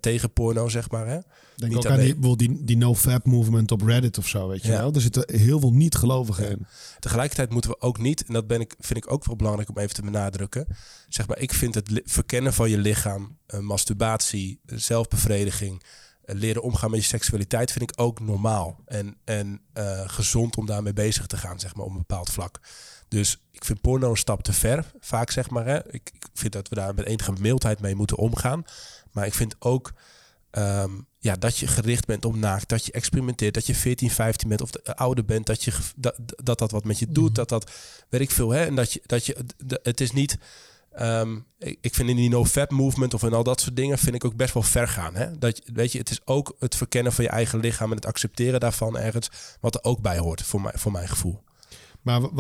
tegen porno, zeg maar. Hè? Denk niet ook aan die no-fap movement op Reddit of zo, weet je wel. Er zitten heel veel niet-gelovigen in. Tegelijkertijd moeten we ook niet, en dat vind ik ook wel belangrijk om even te benadrukken, zeg maar, ik vind het verkennen van je lichaam, masturbatie, zelfbevrediging, leren omgaan met je seksualiteit, vind ik ook normaal. En gezond om daarmee bezig te gaan, zeg maar, op een bepaald vlak. Dus ik vind porno een stap te ver, vaak, zeg maar. Hè? Ik vind dat we daar met enige mildheid mee moeten omgaan. Maar ik vind ook dat je gericht bent op naakt, dat je experimenteert, dat je 14, 15 bent of ouder bent, dat wat met je doet, dat weet ik veel. Hè? En het is niet... ik vind in die no-fap movement of in al dat soort dingen vind ik ook best wel ver gaan. Hè? Het is ook het verkennen van je eigen lichaam en het accepteren daarvan ergens, wat er ook bij hoort, voor mijn gevoel. Maar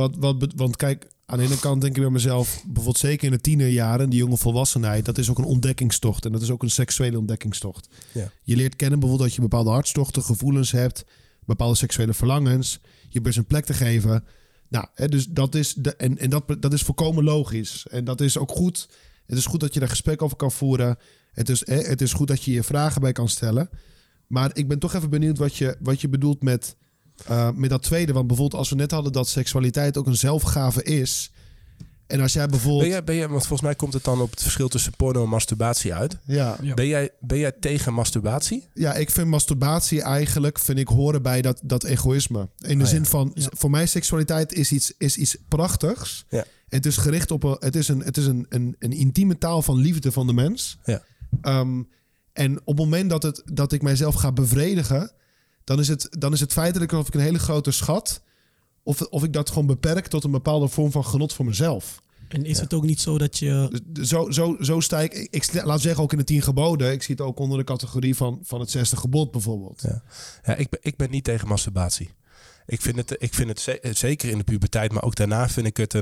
want kijk, Aan de ene kant denk ik bij mezelf, bijvoorbeeld zeker in de tienerjaren, die jonge volwassenheid, dat is ook een ontdekkingstocht. En dat is ook een seksuele ontdekkingstocht. Ja. Je leert kennen bijvoorbeeld dat je bepaalde hartstochten, gevoelens hebt, bepaalde seksuele verlangens. Je bent een plek te geven. Nou, hè, dus dat is de, en dat is volkomen logisch. En dat is ook goed. Het is goed dat je daar gesprek over kan voeren. Het is goed dat je je vragen bij kan stellen. Maar ik ben toch even benieuwd wat je bedoelt met dat tweede. Want bijvoorbeeld als we net hadden dat seksualiteit ook een zelfgave is. En als jij bijvoorbeeld... want volgens mij komt het dan op het verschil tussen porno en masturbatie uit. Ja. Ja. Ben jij tegen masturbatie? Ja, ik vind masturbatie eigenlijk horen bij dat egoïsme. In de zin van, voor mij seksualiteit is iets prachtigs. Ja. Het is gericht op een intieme taal van liefde van de mens. Ja. En op het moment dat ik mijzelf ga bevredigen, dan is het feitelijk of ik een hele grote schat, of ik dat gewoon beperk tot een bepaalde vorm van genot voor mezelf. En is het ook niet zo dat je... Zo sta ik... Laat zeggen, ook in de 10 geboden. Ik zie het ook onder de categorie van het 6e gebod bijvoorbeeld. Ja. Ja, ik ben niet tegen masturbatie. Ik vind het zeker in de puberteit, maar ook daarna vind ik het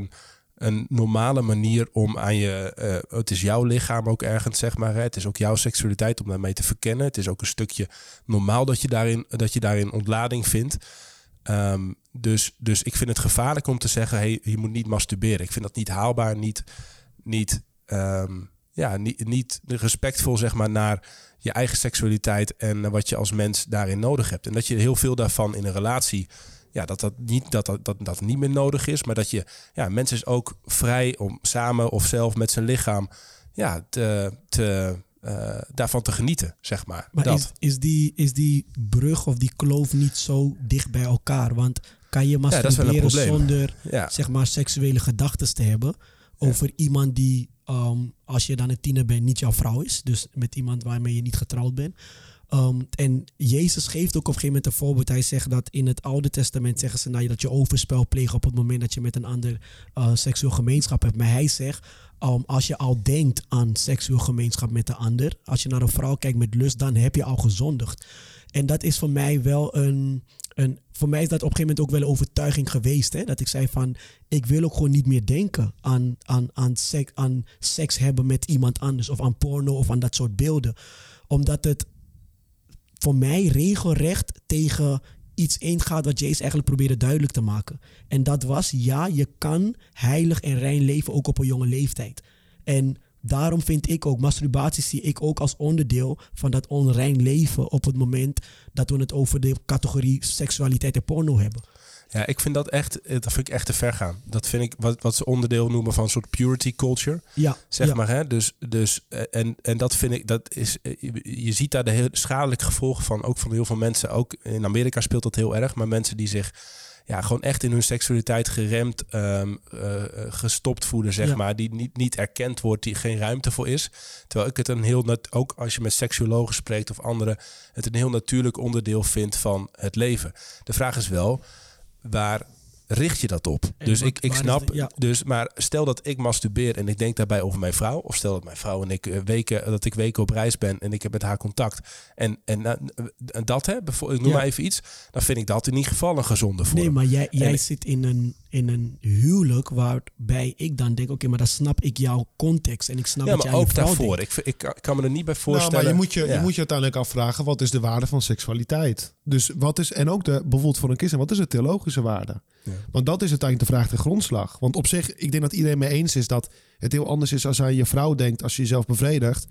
een normale manier om aan je... het is jouw lichaam ook ergens, zeg maar. Hè? Het is ook jouw seksualiteit om daarmee te verkennen. Het is ook een stukje normaal dat je daarin ontlading vindt. Dus ik vind het gevaarlijk om te zeggen, hey, je moet niet masturberen. Ik vind dat niet haalbaar, niet respectvol, zeg maar, naar je eigen seksualiteit en wat je als mens daarin nodig hebt. En dat je heel veel daarvan in een relatie, ja, dat niet meer nodig is, maar dat je, ja, mens is ook vrij om samen of zelf met zijn lichaam, ja, daarvan te genieten, zeg maar. Maar is die brug of die kloof niet zo dicht bij elkaar? Want kan je masturberen zonder zeg maar seksuele gedachten te hebben over iemand die, als je dan een tiener bent, niet jouw vrouw is. Dus met iemand waarmee je niet getrouwd bent. En Jezus geeft ook op een gegeven moment een voorbeeld. Hij zegt dat in het Oude Testament zeggen ze dat je overspel pleegt op het moment dat je met een ander seksueel gemeenschap hebt. Maar hij zegt, als je al denkt aan seksueel gemeenschap met de ander, als je naar een vrouw kijkt met lust, dan heb je al gezondigd. En dat is voor mij wel voor mij is dat op een gegeven moment ook wel een overtuiging geweest. Hè? Dat ik zei van, ik wil ook gewoon niet meer denken aan seks hebben met iemand anders. Of aan porno of aan dat soort beelden. Omdat het voor mij regelrecht tegen iets ingaat wat Jace eigenlijk probeerde duidelijk te maken. En dat was, ja, je kan heilig en rein leven ook op een jonge leeftijd. En daarom vind ik ook, masturbatie zie ik ook als onderdeel van dat onrein leven op het moment dat we het over de categorie seksualiteit en porno hebben. Ja, dat vind ik echt te ver gaan. Dat vind ik wat ze onderdeel noemen van een soort purity culture. Ja. Zeg maar, hè. Dus, en dat vind ik, dat is, je ziet daar de heel schadelijke gevolgen van, ook van heel veel mensen. Ook in Amerika speelt dat heel erg, maar mensen die zich, ja, gewoon echt in hun seksualiteit geremd, gestopt voelen, zeg maar. Die niet erkend wordt, die geen ruimte voor is. Terwijl ik het ook als je met seksuologen spreekt of anderen, het een heel natuurlijk onderdeel vindt van het leven. De vraag is wel, waar richt je dat op? En dus ik snap, maar stel dat ik masturbeer en ik denk daarbij over mijn vrouw, of stel dat mijn vrouw en ik weken op reis ben en ik heb met haar contact en dat, hè, ik noem maar even iets, dan vind ik dat in ieder geval een gezonde vorm. Nee, maar jij zit in een huwelijk waarbij ik dan denk, oké, maar dan snap ik jouw context en ik snap dat jij aan je vrouw denkt. Ja, maar ook daarvoor. Ik kan me er niet bij voorstellen. Nou, maar je moet je uiteindelijk afvragen, wat is de waarde van seksualiteit? Dus wat is, en ook bijvoorbeeld voor een kind, wat is de theologische waarde? Ja. Want dat is uiteindelijk de vraag ten grondslag. Want op zich, ik denk dat iedereen mee eens is dat het heel anders is als aan je vrouw denkt, als je jezelf bevredigt,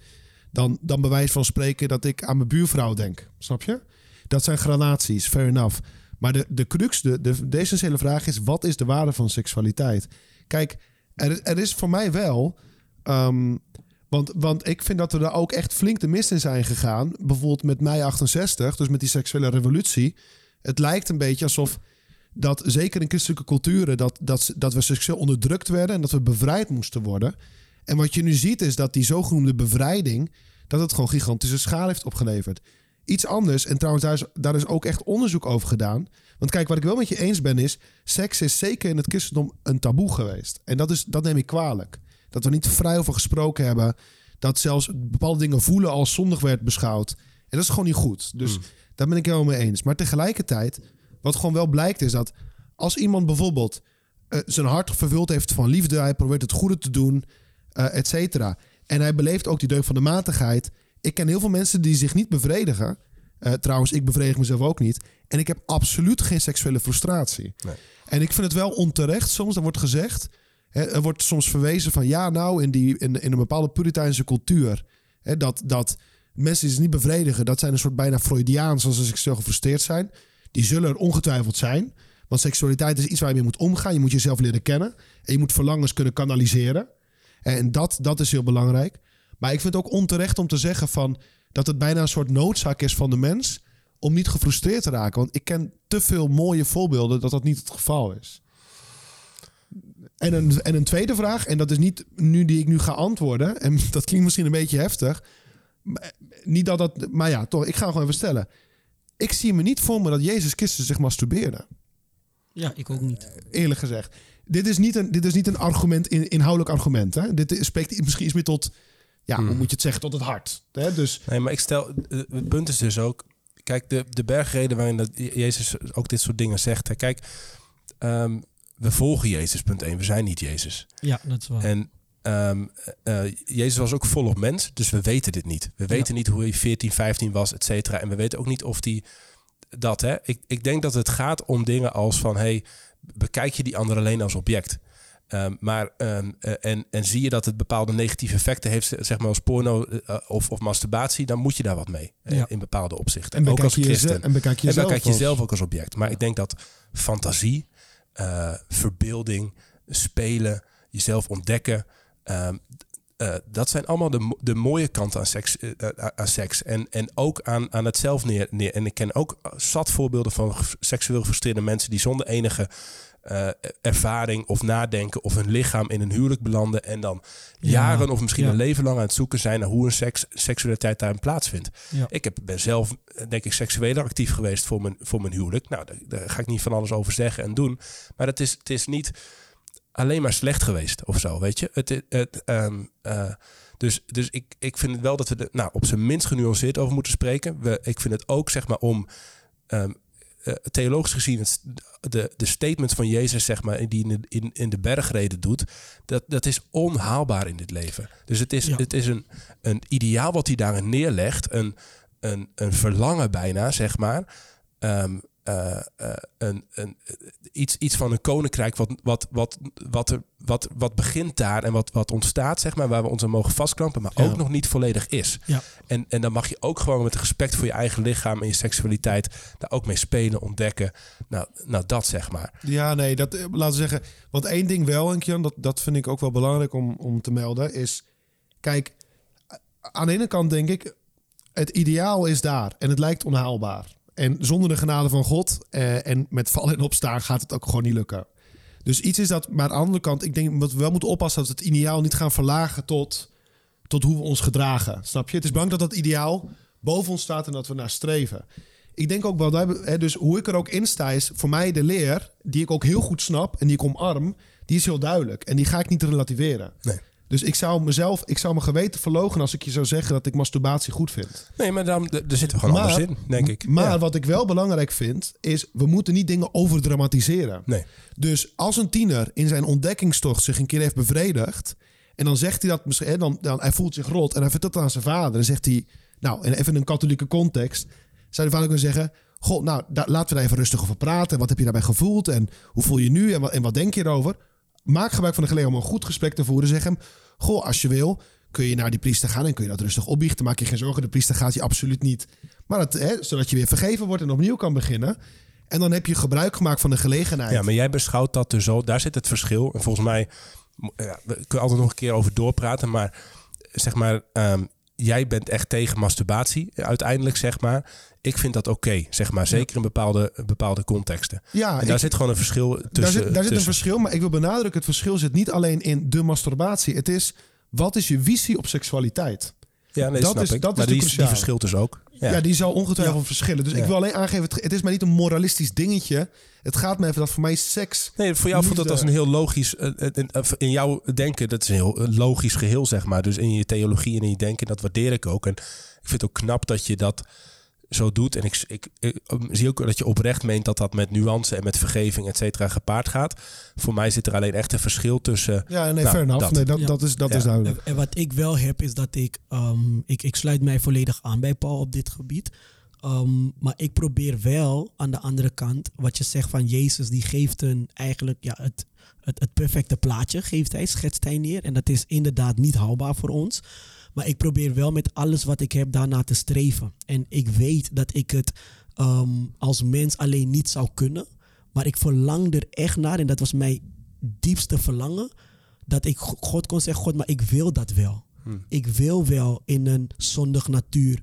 dan bij wijze van spreken dat ik aan mijn buurvrouw denk. Snap je? Dat zijn gradaties, fair enough. Maar de crux, de essentiële vraag is, wat is de waarde van seksualiteit? Kijk, er is voor mij wel... Want ik vind dat we daar ook echt flink de mist in zijn gegaan. Bijvoorbeeld met mei 68, dus met die seksuele revolutie. Het lijkt een beetje alsof dat, zeker in christelijke culturen, dat we seksueel onderdrukt werden en dat we bevrijd moesten worden. En wat je nu ziet is dat die zogenoemde bevrijding, dat het gewoon gigantische schade heeft opgeleverd. Iets anders, en trouwens daar is ook echt onderzoek over gedaan. Want kijk, wat ik wel met je eens ben is, seks is zeker in het christendom een taboe geweest. En dat neem ik kwalijk. Dat we niet vrij over gesproken hebben. Dat zelfs bepaalde dingen voelen als zondig werd beschouwd. En dat is gewoon niet goed. Dus daar ben ik helemaal mee eens. Maar tegelijkertijd, wat gewoon wel blijkt is dat als iemand bijvoorbeeld zijn hart vervuld heeft van liefde. Hij probeert het goede te doen, et cetera. En hij beleeft ook die deugd van de matigheid. Ik ken heel veel mensen die zich niet bevredigen. Trouwens, ik bevredig mezelf ook niet. En ik heb absoluut geen seksuele frustratie. Nee. En ik vind het wel onterecht soms. Er wordt gezegd, er wordt soms verwezen van... ja, nou, in een bepaalde Puriteinse cultuur... Dat mensen die zich niet bevredigen... dat zijn een soort bijna Freudiaans als ze seksueel gefrustreerd zijn. Die zullen er ongetwijfeld zijn. Want seksualiteit is iets waar je mee moet omgaan. Je moet jezelf leren kennen. En je moet verlangens kunnen kanaliseren. En dat is heel belangrijk. Maar ik vind het ook onterecht om te zeggen van... dat het bijna een soort noodzaak is van de mens... om niet gefrustreerd te raken. Want ik ken te veel mooie voorbeelden... dat niet het geval is. En een tweede vraag... en dat is niet nu die ik nu ga antwoorden... en dat klinkt misschien een beetje heftig... maar ja, toch, ik ga hem gewoon even stellen. Ik zie me niet voor me dat Jezus Christus zich masturbeerde. Ja, ik ook niet. Eerlijk gezegd. Dit is niet een argument, inhoudelijk argument. Hè? Dit spreekt misschien iets meer tot... ja, hoe moet je het zeggen, tot het hart. Hè? Dus... Nee, maar ik stel... het punt is dus ook... Kijk, de bergreden waarin dat Jezus ook dit soort dingen zegt. Hè? Kijk, we volgen Jezus, punt 1. We zijn niet Jezus. Ja, dat is waar. En Jezus was ook volop mens, dus we weten dit niet. We weten niet hoe hij 14, 15 was, et cetera. En we weten ook niet of hij dat... Hè? Ik denk dat het gaat om dingen als van... hey, bekijk je die ander alleen als object... Maar zie je dat het bepaalde negatieve effecten heeft, zeg maar als porno of masturbatie, dan moet je daar wat mee in bepaalde opzichten. En ook als christen. En bekijk jezelf ook als object. Maar ik denk dat fantasie, verbeelding, spelen, jezelf ontdekken, dat zijn allemaal de mooie kanten aan seks. En ook aan het zelf neer. En ik ken ook zat voorbeelden van seksueel gefrustreerde mensen die zonder enige... ervaring of nadenken of hun lichaam in een huwelijk belanden en dan jaren of misschien een leven lang aan het zoeken zijn naar hoe een seksualiteit daarin plaatsvindt. Ja. Ik ben zelf, denk ik, seksueel actief geweest voor mijn huwelijk. Nou, daar ga ik niet van alles over zeggen en doen. Maar het is niet alleen maar slecht geweest of zo, weet je. Dus ik vind het wel dat we er op zijn minst genuanceerd over moeten spreken. Ik vind het ook, zeg maar, om... theologisch gezien de statement van Jezus, zeg maar, die in de bergreden doet, dat is onhaalbaar in dit leven. Dus het is een ideaal wat hij daarin neerlegt, een verlangen bijna, zeg maar, iets van een koninkrijk wat begint daar en wat ontstaat, zeg maar, waar we ons aan mogen vastklampen, maar ook nog niet volledig is. Ja. En dan mag je ook gewoon met respect voor je eigen lichaam en je seksualiteit daar ook mee spelen, ontdekken. Nou dat, zeg maar. Ja, nee, dat laten we zeggen. Want één ding wel, Henk Jan, dat vind ik ook wel belangrijk om te melden, is, kijk, aan de ene kant denk ik, het ideaal is daar en het lijkt onhaalbaar. En zonder de genade van God en met vallen en opstaan gaat het ook gewoon niet lukken. Dus iets is dat, maar aan de andere kant... ik denk dat we wel moeten oppassen dat we het ideaal niet gaan verlagen tot hoe we ons gedragen. Snap je? Het is belangrijk dat dat ideaal boven ons staat en dat we naar streven. Ik denk ook wel, dus hoe ik er ook in sta is voor mij de leer... die ik ook heel goed snap en die ik omarm, die is heel duidelijk. En die ga ik niet relativeren. Nee. Dus ik zou mijn geweten verloochenen als ik je zou zeggen dat ik masturbatie goed vind. Nee, maar daar zitten we gewoon anders in, denk ik. Maar wat ik wel belangrijk vind, is we moeten niet dingen overdramatiseren. Nee. Dus als een tiener in zijn ontdekkingstocht zich een keer heeft bevredigd... en dan zegt hij dat misschien, hij voelt zich rot en hij vertelt dat aan zijn vader... en zegt hij, nou, en even in een katholieke context, zou de vader kunnen zeggen... goh, nou, laten we daar even rustig over praten. Wat heb je daarbij gevoeld en hoe voel je nu en wat denk je erover... Maak gebruik van de gelegenheid om een goed gesprek te voeren. Zeg hem, goh, als je wil, kun je naar die priester gaan... en kun je dat rustig opbiechten. Maak je geen zorgen, de priester gaat je absoluut niet. Maar zodat je weer vergeven wordt en opnieuw kan beginnen. En dan heb je gebruik gemaakt van de gelegenheid. Ja, maar jij beschouwt dat dus zo. Daar zit het verschil. En volgens mij, we kunnen altijd nog een keer over doorpraten... maar zeg maar, jij bent echt tegen masturbatie. Uiteindelijk, zeg maar... Ik vind dat oké, zeg maar. Zeker in bepaalde contexten. Ja, en daar zit gewoon een verschil tussen. Daar zit een verschil, maar ik wil benadrukken... het verschil zit niet alleen in de masturbatie. Het is, wat is je visie op seksualiteit? Ja, nee, snap ik. Dat maar is die verschilt dus ook. Ja, die zal ongetwijfeld verschillen. Dus ik wil alleen aangeven, het is maar niet een moralistisch dingetje. Het gaat me even dat voor mij seks... Nee, voor jou voelt dat als een heel logisch... in jouw denken, dat is een heel logisch geheel, zeg maar. Dus in je theologie en in je denken, dat waardeer ik ook. En ik vind het ook knap dat je dat... zo doet. En ik zie ook dat je oprecht meent dat dat met nuance en met vergeving, et cetera, gepaard gaat. Voor mij zit er alleen echt een verschil tussen... Ja, nee, fair enough. Dat is duidelijk. En wat ik wel heb, is dat ik sluit mij volledig aan bij Paul op dit gebied. Maar ik probeer wel aan de andere kant, wat je zegt van Jezus, die geeft een eigenlijk het perfecte plaatje, schetst hij neer. En dat is inderdaad niet haalbaar voor ons. Maar ik probeer wel met alles wat ik heb daarna te streven. En ik weet dat ik het als mens alleen niet zou kunnen. Maar ik verlang er echt naar. En dat was mijn diepste verlangen. Dat ik God kon zeggen, God, maar ik wil dat wel. Ik wil wel in een zondig natuur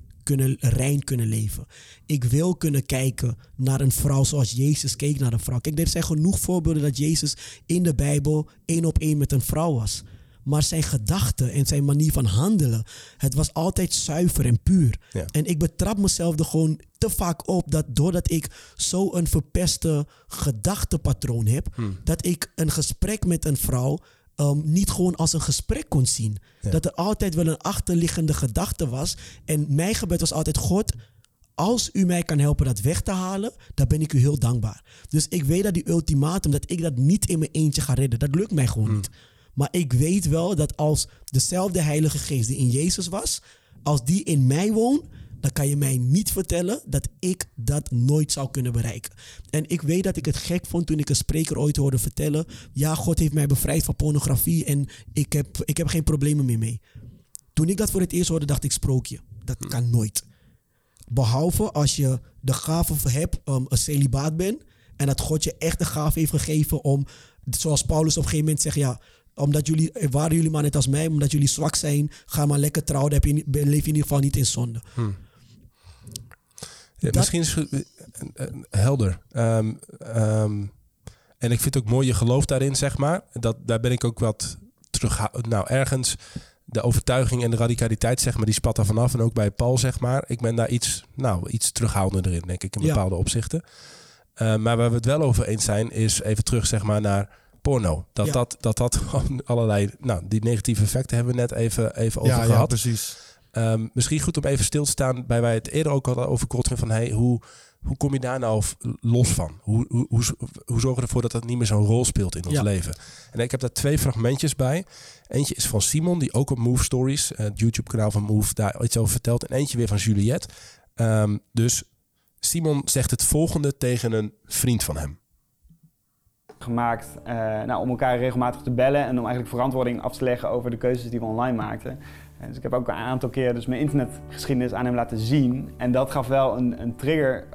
rein kunnen leven. Ik wil kunnen kijken naar een vrouw zoals Jezus keek naar een vrouw. Kijk, er zijn genoeg voorbeelden dat Jezus in de Bijbel 1-op-1 met een vrouw was. Maar zijn gedachten en zijn manier van handelen, het was altijd zuiver en puur. Ja. En ik betrap mezelf er gewoon te vaak op dat doordat ik zo'n verpeste gedachtenpatroon heb, dat ik een gesprek met een vrouw niet gewoon als een gesprek kon zien. Ja. Dat er altijd wel een achterliggende gedachte was. En mijn gebed was altijd, God, als u mij kan helpen dat weg te halen, dan ben ik u heel dankbaar. Dus ik weet dat die ultimatum, dat ik dat niet in mijn eentje ga redden. Dat lukt mij gewoon niet. Maar ik weet wel dat als dezelfde Heilige Geest die in Jezus was, als die in mij woont, dan kan je mij niet vertellen dat ik dat nooit zou kunnen bereiken. En ik weet dat ik het gek vond toen ik een spreker ooit hoorde vertellen, ja, God heeft mij bevrijd van pornografie en ik heb geen problemen meer mee. Toen ik dat voor het eerst hoorde, dacht ik, sprookje. Dat kan nooit. Behalve als je de gave hebt, een celibaat bent, en dat God je echt de gave heeft gegeven om, zoals Paulus op een gegeven moment zegt, ja, waren jullie maar net als mij, omdat jullie zwak zijn, ga maar lekker trouwen, leef je in ieder geval niet in zonde. Ja, misschien is het helder. En ik vind het ook mooi, je geloof daarin, zeg maar. Daar ben ik ook wat terug. Nou, ergens de overtuiging en de radicaliteit, zeg maar, die spat daar vanaf. En ook bij Paul, zeg maar. Ik ben daar iets terughoudender in, denk ik, in bepaalde opzichten. Maar waar we het wel over eens zijn, is even terug, zeg maar, naar porno. Dat gewoon allerlei... Nou, die negatieve effecten hebben we net even over gehad. Ja, precies. Misschien goed om even stil te staan bij waar het eerder ook hadden over Godwin van hoe kom je daar nou los van? Hoe zorgen we ervoor dat dat niet meer zo'n rol speelt in ons leven? En ik heb daar 2 fragmentjes bij. Eentje is van Simon, die ook op Move Stories, het YouTube-kanaal van Move, daar iets over vertelt. En eentje weer van Juliette. Dus Simon zegt het volgende tegen een vriend van hem. Gemaakt om elkaar regelmatig te bellen en om eigenlijk verantwoording af te leggen over de keuzes die we online maakten. Dus ik heb ook een aantal keer mijn internetgeschiedenis aan hem laten zien. En dat gaf wel een trigger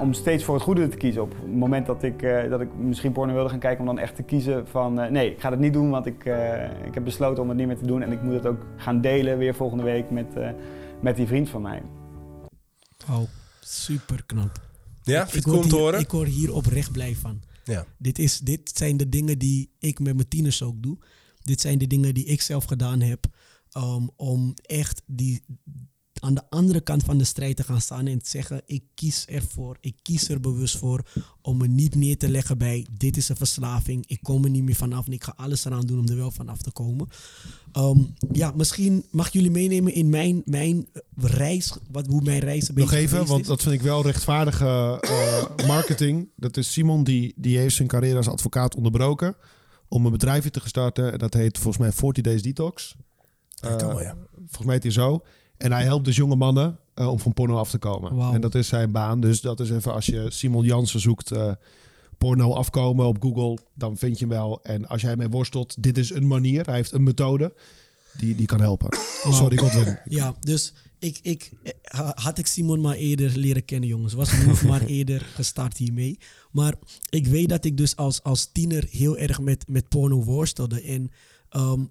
om steeds voor het goede te kiezen. Op het moment dat ik misschien porno wilde gaan kijken, om dan echt te kiezen van nee, ik ga dat niet doen, want ik heb besloten om het niet meer te doen. En ik moet het ook gaan delen weer volgende week met die vriend van mij. Oh, super knap. Ja, ik hoor hier oprecht blij van. Ja. Dit zijn de dingen die ik met mijn tieners ook doe. Dit zijn de dingen die ik zelf gedaan heb. Om echt aan de andere kant van de strijd te gaan staan en te zeggen, ik kies ervoor. Ik kies er bewust voor om me niet neer te leggen bij, dit is een verslaving. Ik kom er niet meer vanaf en ik ga alles eraan doen om er wel vanaf te komen. Misschien mag jullie meenemen in mijn reis, hoe mijn reis een beetje nog even, want dat vind ik wel rechtvaardige marketing. Dat is Simon, die heeft zijn carrière als advocaat onderbroken om een bedrijfje te starten. Dat heet volgens mij 40 Days Detox. Volgens mij heet hij zo. En hij helpt dus jonge mannen om van porno af te komen. Wow. En dat is zijn baan. Dus dat is even, als je Simon Jansen zoekt, porno afkomen op Google, dan vind je hem wel. En als jij mee worstelt, dit is een manier. Hij heeft een methode die kan helpen. Wow. Sorry, Godwin. Ja, dus had ik Simon maar eerder leren kennen, jongens. Was Move maar eerder gestart hiermee. Maar ik weet dat ik dus als tiener heel erg met porno worstelde. En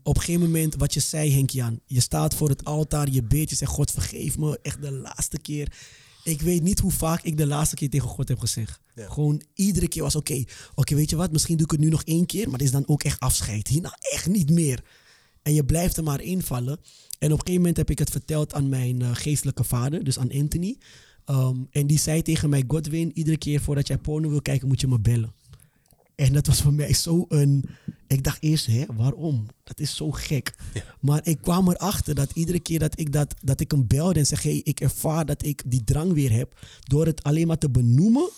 op een gegeven moment, wat je zei, Henk Jan, je staat voor het altaar, je beet, je zegt, God vergeef me, echt de laatste keer. Ik weet niet hoe vaak ik de laatste keer tegen God heb gezegd. Ja. Gewoon iedere keer was oké, weet je wat, misschien doe ik het nu nog 1 keer, maar dit is dan ook echt afscheid. Hierna echt niet meer. En je blijft er maar invallen. En op een gegeven moment heb ik het verteld aan mijn geestelijke vader, dus aan Anthony. En die zei tegen mij, Godwin, iedere keer voordat jij porno wil kijken, moet je me bellen. En dat was voor mij zo een... Ik dacht eerst, hè, waarom? Dat is zo gek. Ja. Maar ik kwam erachter dat iedere keer dat ik hem belde en zeg... Hey, ik ervaar dat ik die drang weer heb. Door het alleen maar te benoemen,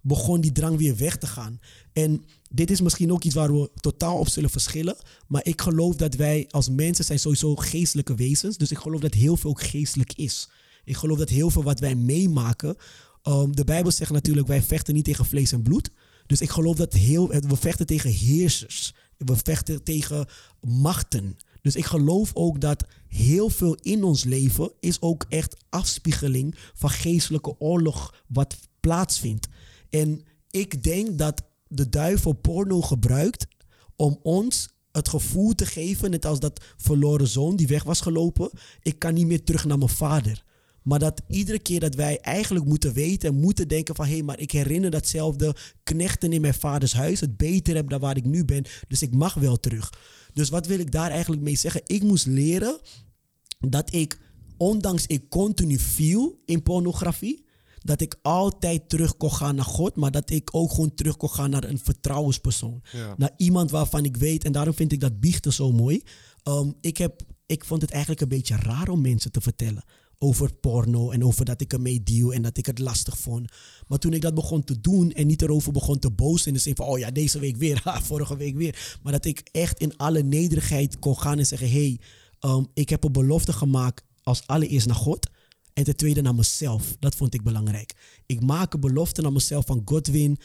begon die drang weer weg te gaan. En dit is misschien ook iets waar we totaal op zullen verschillen. Maar ik geloof dat wij als mensen zijn sowieso geestelijke wezens. Dus ik geloof dat heel veel ook geestelijk is. Ik geloof dat heel veel wat wij meemaken... de Bijbel zegt natuurlijk, wij vechten niet tegen vlees en bloed. Dus ik geloof dat we vechten tegen heersers. We vechten tegen machten. Dus ik geloof ook dat heel veel in ons leven is ook echt afspiegeling van geestelijke oorlog wat plaatsvindt. En ik denk dat de duivel porno gebruikt om ons het gevoel te geven, net als dat verloren zoon die weg was gelopen, ik kan niet meer terug naar mijn vader. Maar dat iedere keer dat wij eigenlijk moeten weten en moeten denken van... hé, maar ik herinner datzelfde knechten in mijn vaders huis... het beter heb dan waar ik nu ben, dus ik mag wel terug. Dus wat wil ik daar eigenlijk mee zeggen? Ik moest leren dat ik, ondanks ik continu viel in pornografie... dat ik altijd terug kon gaan naar God... maar dat ik ook gewoon terug kon gaan naar een vertrouwenspersoon. Ja. Naar iemand waarvan ik weet... en daarom vind ik dat biechten zo mooi. Ik vond het eigenlijk een beetje raar om mensen te vertellen... over porno en over dat ik ermee deal en dat ik het lastig vond. Maar toen ik dat begon te doen en niet erover begon te bozen... in de zin van, oh ja, deze week weer, vorige week weer. Maar dat ik echt in alle nederigheid kon gaan en zeggen... ik heb een belofte gemaakt als allereerst naar God... en ten tweede naar mezelf. Dat vond ik belangrijk. Ik maak een belofte aan mezelf van Godwin...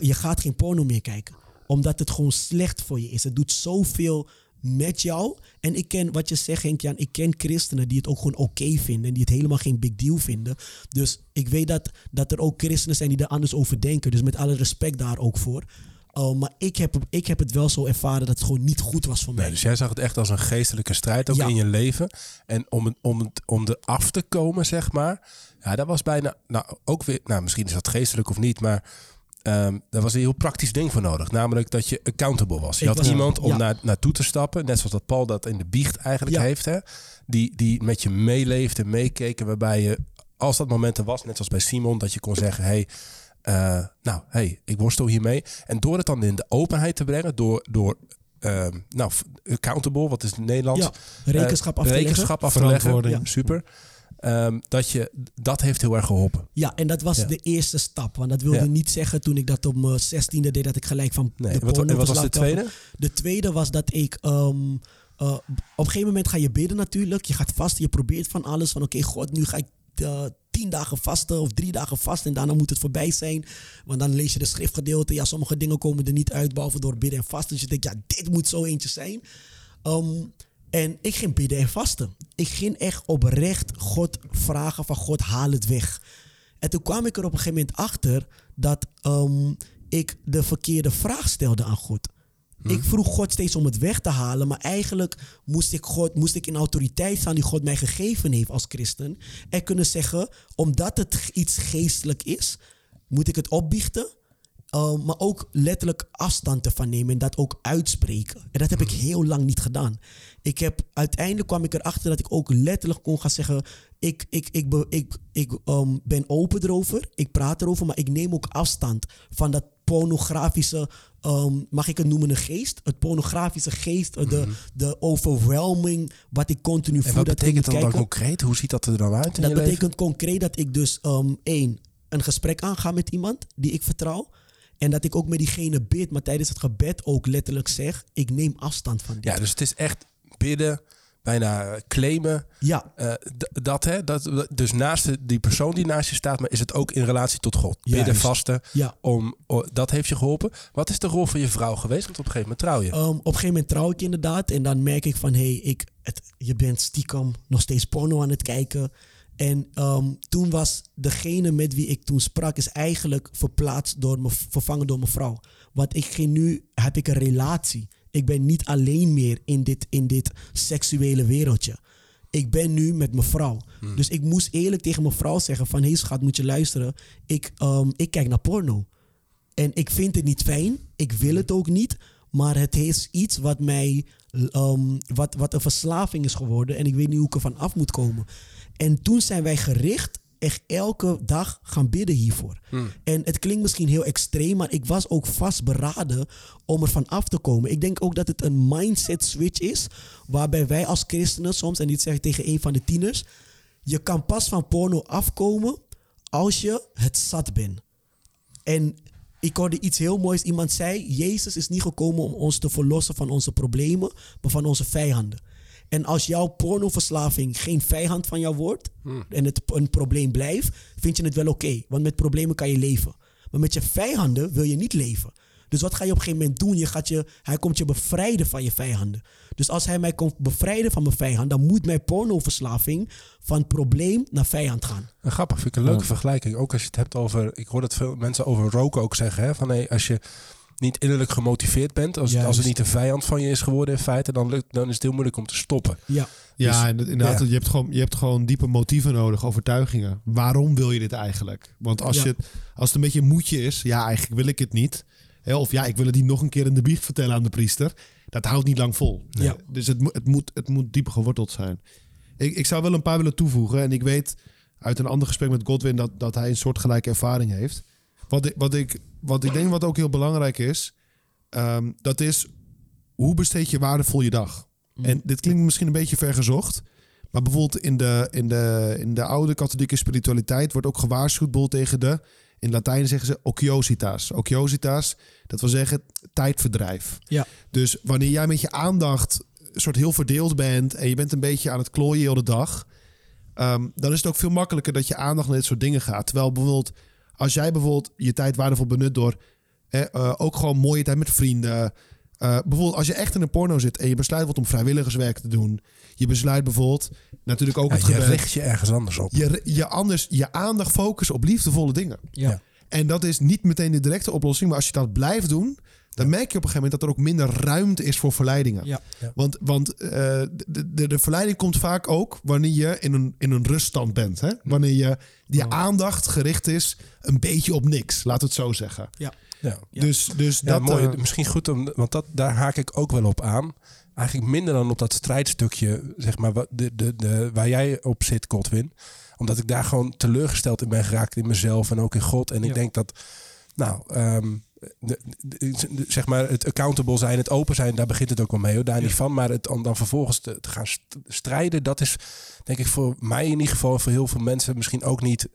je gaat geen porno meer kijken. Omdat het gewoon slecht voor je is. Het doet zoveel... met jou. En ik ken, wat je zegt Henk Jan, ik ken christenen die het ook gewoon oké vinden en die het helemaal geen big deal vinden. Dus ik weet dat er ook christenen zijn die er anders over denken. Dus met alle respect daar ook voor. Maar ik heb het wel zo ervaren dat het gewoon niet goed was voor mij. Dus jij zag het echt als een geestelijke strijd ook in je leven. En om er af te komen, zeg maar. Ja, dat was bijna, ook weer, misschien is dat geestelijk of niet, maar... daar was een heel praktisch ding voor nodig. Namelijk dat je accountable was. Je had iemand om naartoe te stappen. Net zoals dat Paul dat in de biecht eigenlijk heeft. Hè? Die met je meeleefde, meekeken. Waarbij je, als dat moment er was, net zoals bij Simon... dat je kon zeggen, hey, ik worstel hiermee. En door het dan in de openheid te brengen... door accountable, wat is het Nederlands? Ja, rekenschap af te leggen. Ja. Super. Dat heeft heel erg geholpen. Ja, en dat was de eerste stap. Want dat wilde niet zeggen toen ik dat op mijn 16e deed... dat ik gelijk van de porno... Wat was de tweede? De tweede was dat ik... op een gegeven moment ga je bidden natuurlijk. Je gaat vasten, je probeert van alles. Van oké, God, nu ga ik 10 dagen vasten of 3 dagen vasten... en daarna moet het voorbij zijn. Want dan lees je de schriftgedeelte. Ja, sommige dingen komen er niet uit... behalve door bidden en vasten. Dus je denkt, ja, dit moet zo eentje zijn. En ik ging bidden en vasten. Ik ging echt oprecht God vragen van God, haal het weg. En toen kwam ik er op een gegeven moment achter... dat ik de verkeerde vraag stelde aan God. Ik vroeg God steeds om het weg te halen... maar eigenlijk moest ik in autoriteit staan... die God mij gegeven heeft als christen. En kunnen zeggen, omdat het iets geestelijk is... moet ik het opbiechten... maar ook letterlijk afstand ervan nemen en dat ook uitspreken. En dat heb ik heel lang niet gedaan. Uiteindelijk kwam ik erachter dat ik ook letterlijk kon gaan zeggen... Ik ben open erover, ik praat erover... maar ik neem ook afstand van dat pornografische... mag ik het noemen een geest? Het pornografische geest, de overwhelming... wat ik continu voel. En wat betekent dat dan concreet? Hoe ziet dat er dan uit in je leven? Dat betekent concreet dat ik dus een gesprek aanga met iemand die ik vertrouw... En dat ik ook met diegene bid, maar tijdens het gebed ook letterlijk zeg... ik neem afstand van dit. Ja, dus het is echt bidden, bijna claimen. Ja. Dus naast die persoon die naast je staat... maar is het ook in relatie tot God. Juist. Bidden, vasten, dat heeft je geholpen. Wat is de rol van je vrouw geweest? Want op een gegeven moment trouw je. Op een gegeven moment trouw ik inderdaad. En dan merk ik van, je bent stiekem nog steeds porno aan het kijken... En toen was degene met wie ik toen sprak... is eigenlijk vervangen door mijn vrouw. Want nu heb ik een relatie. Ik ben niet alleen meer in dit seksuele wereldje. Ik ben nu met mijn vrouw. Dus ik moest eerlijk tegen mijn vrouw zeggen... van, hey schat, moet je luisteren. Ik kijk naar porno. En ik vind het niet fijn. Ik wil het ook niet. Maar het is iets wat mij... wat een verslaving is geworden. En ik weet niet hoe ik er van af moet komen. En toen zijn wij gericht echt elke dag gaan bidden hiervoor. En het klinkt misschien heel extreem, maar ik was ook vastberaden om ervan af te komen. Ik denk ook dat het een mindset switch is, waarbij wij als christenen soms, en dit zeg ik tegen een van de tieners, je kan pas van porno afkomen als je het zat bent. En ik hoorde iets heel moois. Iemand zei, Jezus is niet gekomen om ons te verlossen van onze problemen, maar van onze vijanden. En als jouw pornoverslaving geen vijand van jou wordt en het een probleem blijft, vind je het wel oké. Want met problemen kan je leven. Maar met je vijanden wil je niet leven. Dus wat ga je op een gegeven moment doen? Hij komt je bevrijden van je vijanden. Dus als hij mij komt bevrijden van mijn vijand, dan moet mijn pornoverslaving van probleem naar vijand gaan. En grappig, vind ik een leuke vergelijking. Ook als je het hebt over, ik hoor dat veel mensen over roken ook zeggen, hè, van hey, als je niet innerlijk gemotiveerd bent, als het niet een vijand van je is geworden in feite, dan is het heel moeilijk om te stoppen. Ja, ja, dus, inderdaad. Ja. Je hebt gewoon diepe motieven nodig, overtuigingen. Waarom wil je dit eigenlijk? Want als het een beetje een moedje is, ja, eigenlijk wil ik het niet. Of ja, ik wil het niet nog een keer in de biecht vertellen aan de priester. Dat houdt niet lang vol. Nee. Ja. Dus het moet diep geworteld zijn. Ik zou wel een paar willen toevoegen. En ik weet uit een ander gesprek met Godwin dat hij een soortgelijke ervaring heeft. Wat ik denk wat ook heel belangrijk is, dat is hoe besteed je waardevol je dag? En dit klinkt misschien een beetje vergezocht. Maar bijvoorbeeld in de oude katholieke spiritualiteit wordt ook gewaarschuwd tegen de... In Latijn zeggen ze ociositas. Ociositas, dat wil zeggen tijdverdrijf. Ja. Dus wanneer jij met je aandacht soort heel verdeeld bent... en je bent een beetje aan het klooien heel de dag... dan is het ook veel makkelijker dat je aandacht naar dit soort dingen gaat. Terwijl bijvoorbeeld, als jij bijvoorbeeld je tijd waardevol benut... door ook gewoon mooie tijd met vrienden... bijvoorbeeld als je echt in een porno zit... en je besluit wat om vrijwilligerswerk te doen... je besluit bijvoorbeeld natuurlijk ook... het gebed, richt je ergens anders op. Je aandacht focussen op liefdevolle dingen. Ja. En dat is niet meteen de directe oplossing... maar als je dat blijft doen... dan merk je op een gegeven moment dat er ook minder ruimte is voor verleidingen. Ja. Ja. Want de verleiding komt vaak ook... wanneer je in een ruststand bent. Hè? Wanneer je aandacht gericht is... een beetje op niks, laten we het zo zeggen. Ja. Ja. Dus ja, dat... Mooi, misschien goed, want daar haak ik ook wel op aan. Eigenlijk minder dan op dat strijdstukje, zeg maar, waar jij op zit, Godwin. Omdat ik daar gewoon teleurgesteld in ben geraakt in mezelf en ook in God. En ik denk dat, nou, zeg maar, het accountable zijn, het open zijn, daar begint het ook wel mee. Hoor, daar niet van, maar om dan vervolgens te gaan strijden, dat is... denk ik voor mij in ieder geval, voor heel veel mensen misschien ook niet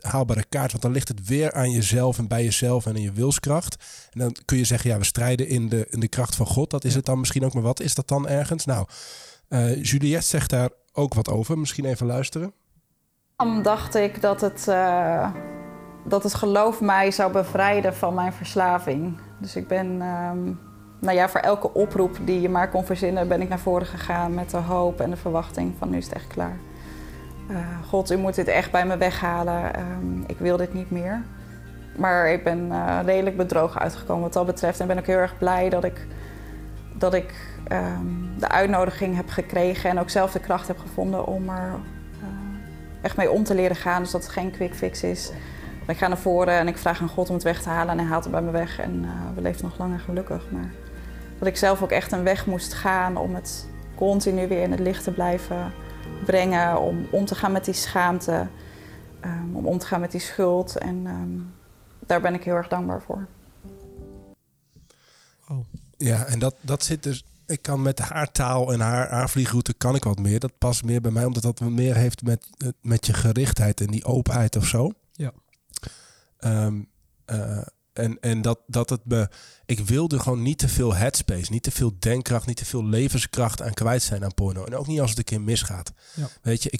haalbare kaart. Want dan ligt het weer aan jezelf en bij jezelf en in je wilskracht. En dan kun je zeggen, ja, we strijden in de kracht van God. Dat is het dan misschien ook, maar wat is dat dan ergens? Nou, Juliette zegt daar ook wat over. Misschien even luisteren. Dan dacht ik dat het geloof mij zou bevrijden van mijn verslaving. Dus ik ben... voor elke oproep die je maar kon verzinnen... ben ik naar voren gegaan met de hoop en de verwachting van nu is het echt klaar. God, u moet dit echt bij me weghalen. Ik wil dit niet meer. Maar ik ben redelijk bedrogen uitgekomen wat dat betreft. En ben ook heel erg blij dat ik de uitnodiging heb gekregen... en ook zelf de kracht heb gevonden om er echt mee om te leren gaan. Dus dat het geen quick fix is. Ik ga naar voren en ik vraag aan God om het weg te halen... en hij haalt het bij me weg en we leven nog lang en gelukkig. Maar dat ik zelf ook echt een weg moest gaan om het continu weer in het licht te blijven brengen. Om om te gaan met die schaamte, om om te gaan met die schuld. En daar ben ik heel erg dankbaar voor. Oh. Ja, en dat zit dus... Ik kan met haar taal en haar aanvliegroute kan ik wat meer. Dat past meer bij mij, omdat dat meer heeft met je gerichtheid en die openheid of zo. Ja. En dat het me... Ik wilde gewoon niet te veel headspace, niet te veel denkkracht, niet te veel levenskracht aan kwijt zijn aan porno. En ook niet als het een keer misgaat. Ja. Weet je,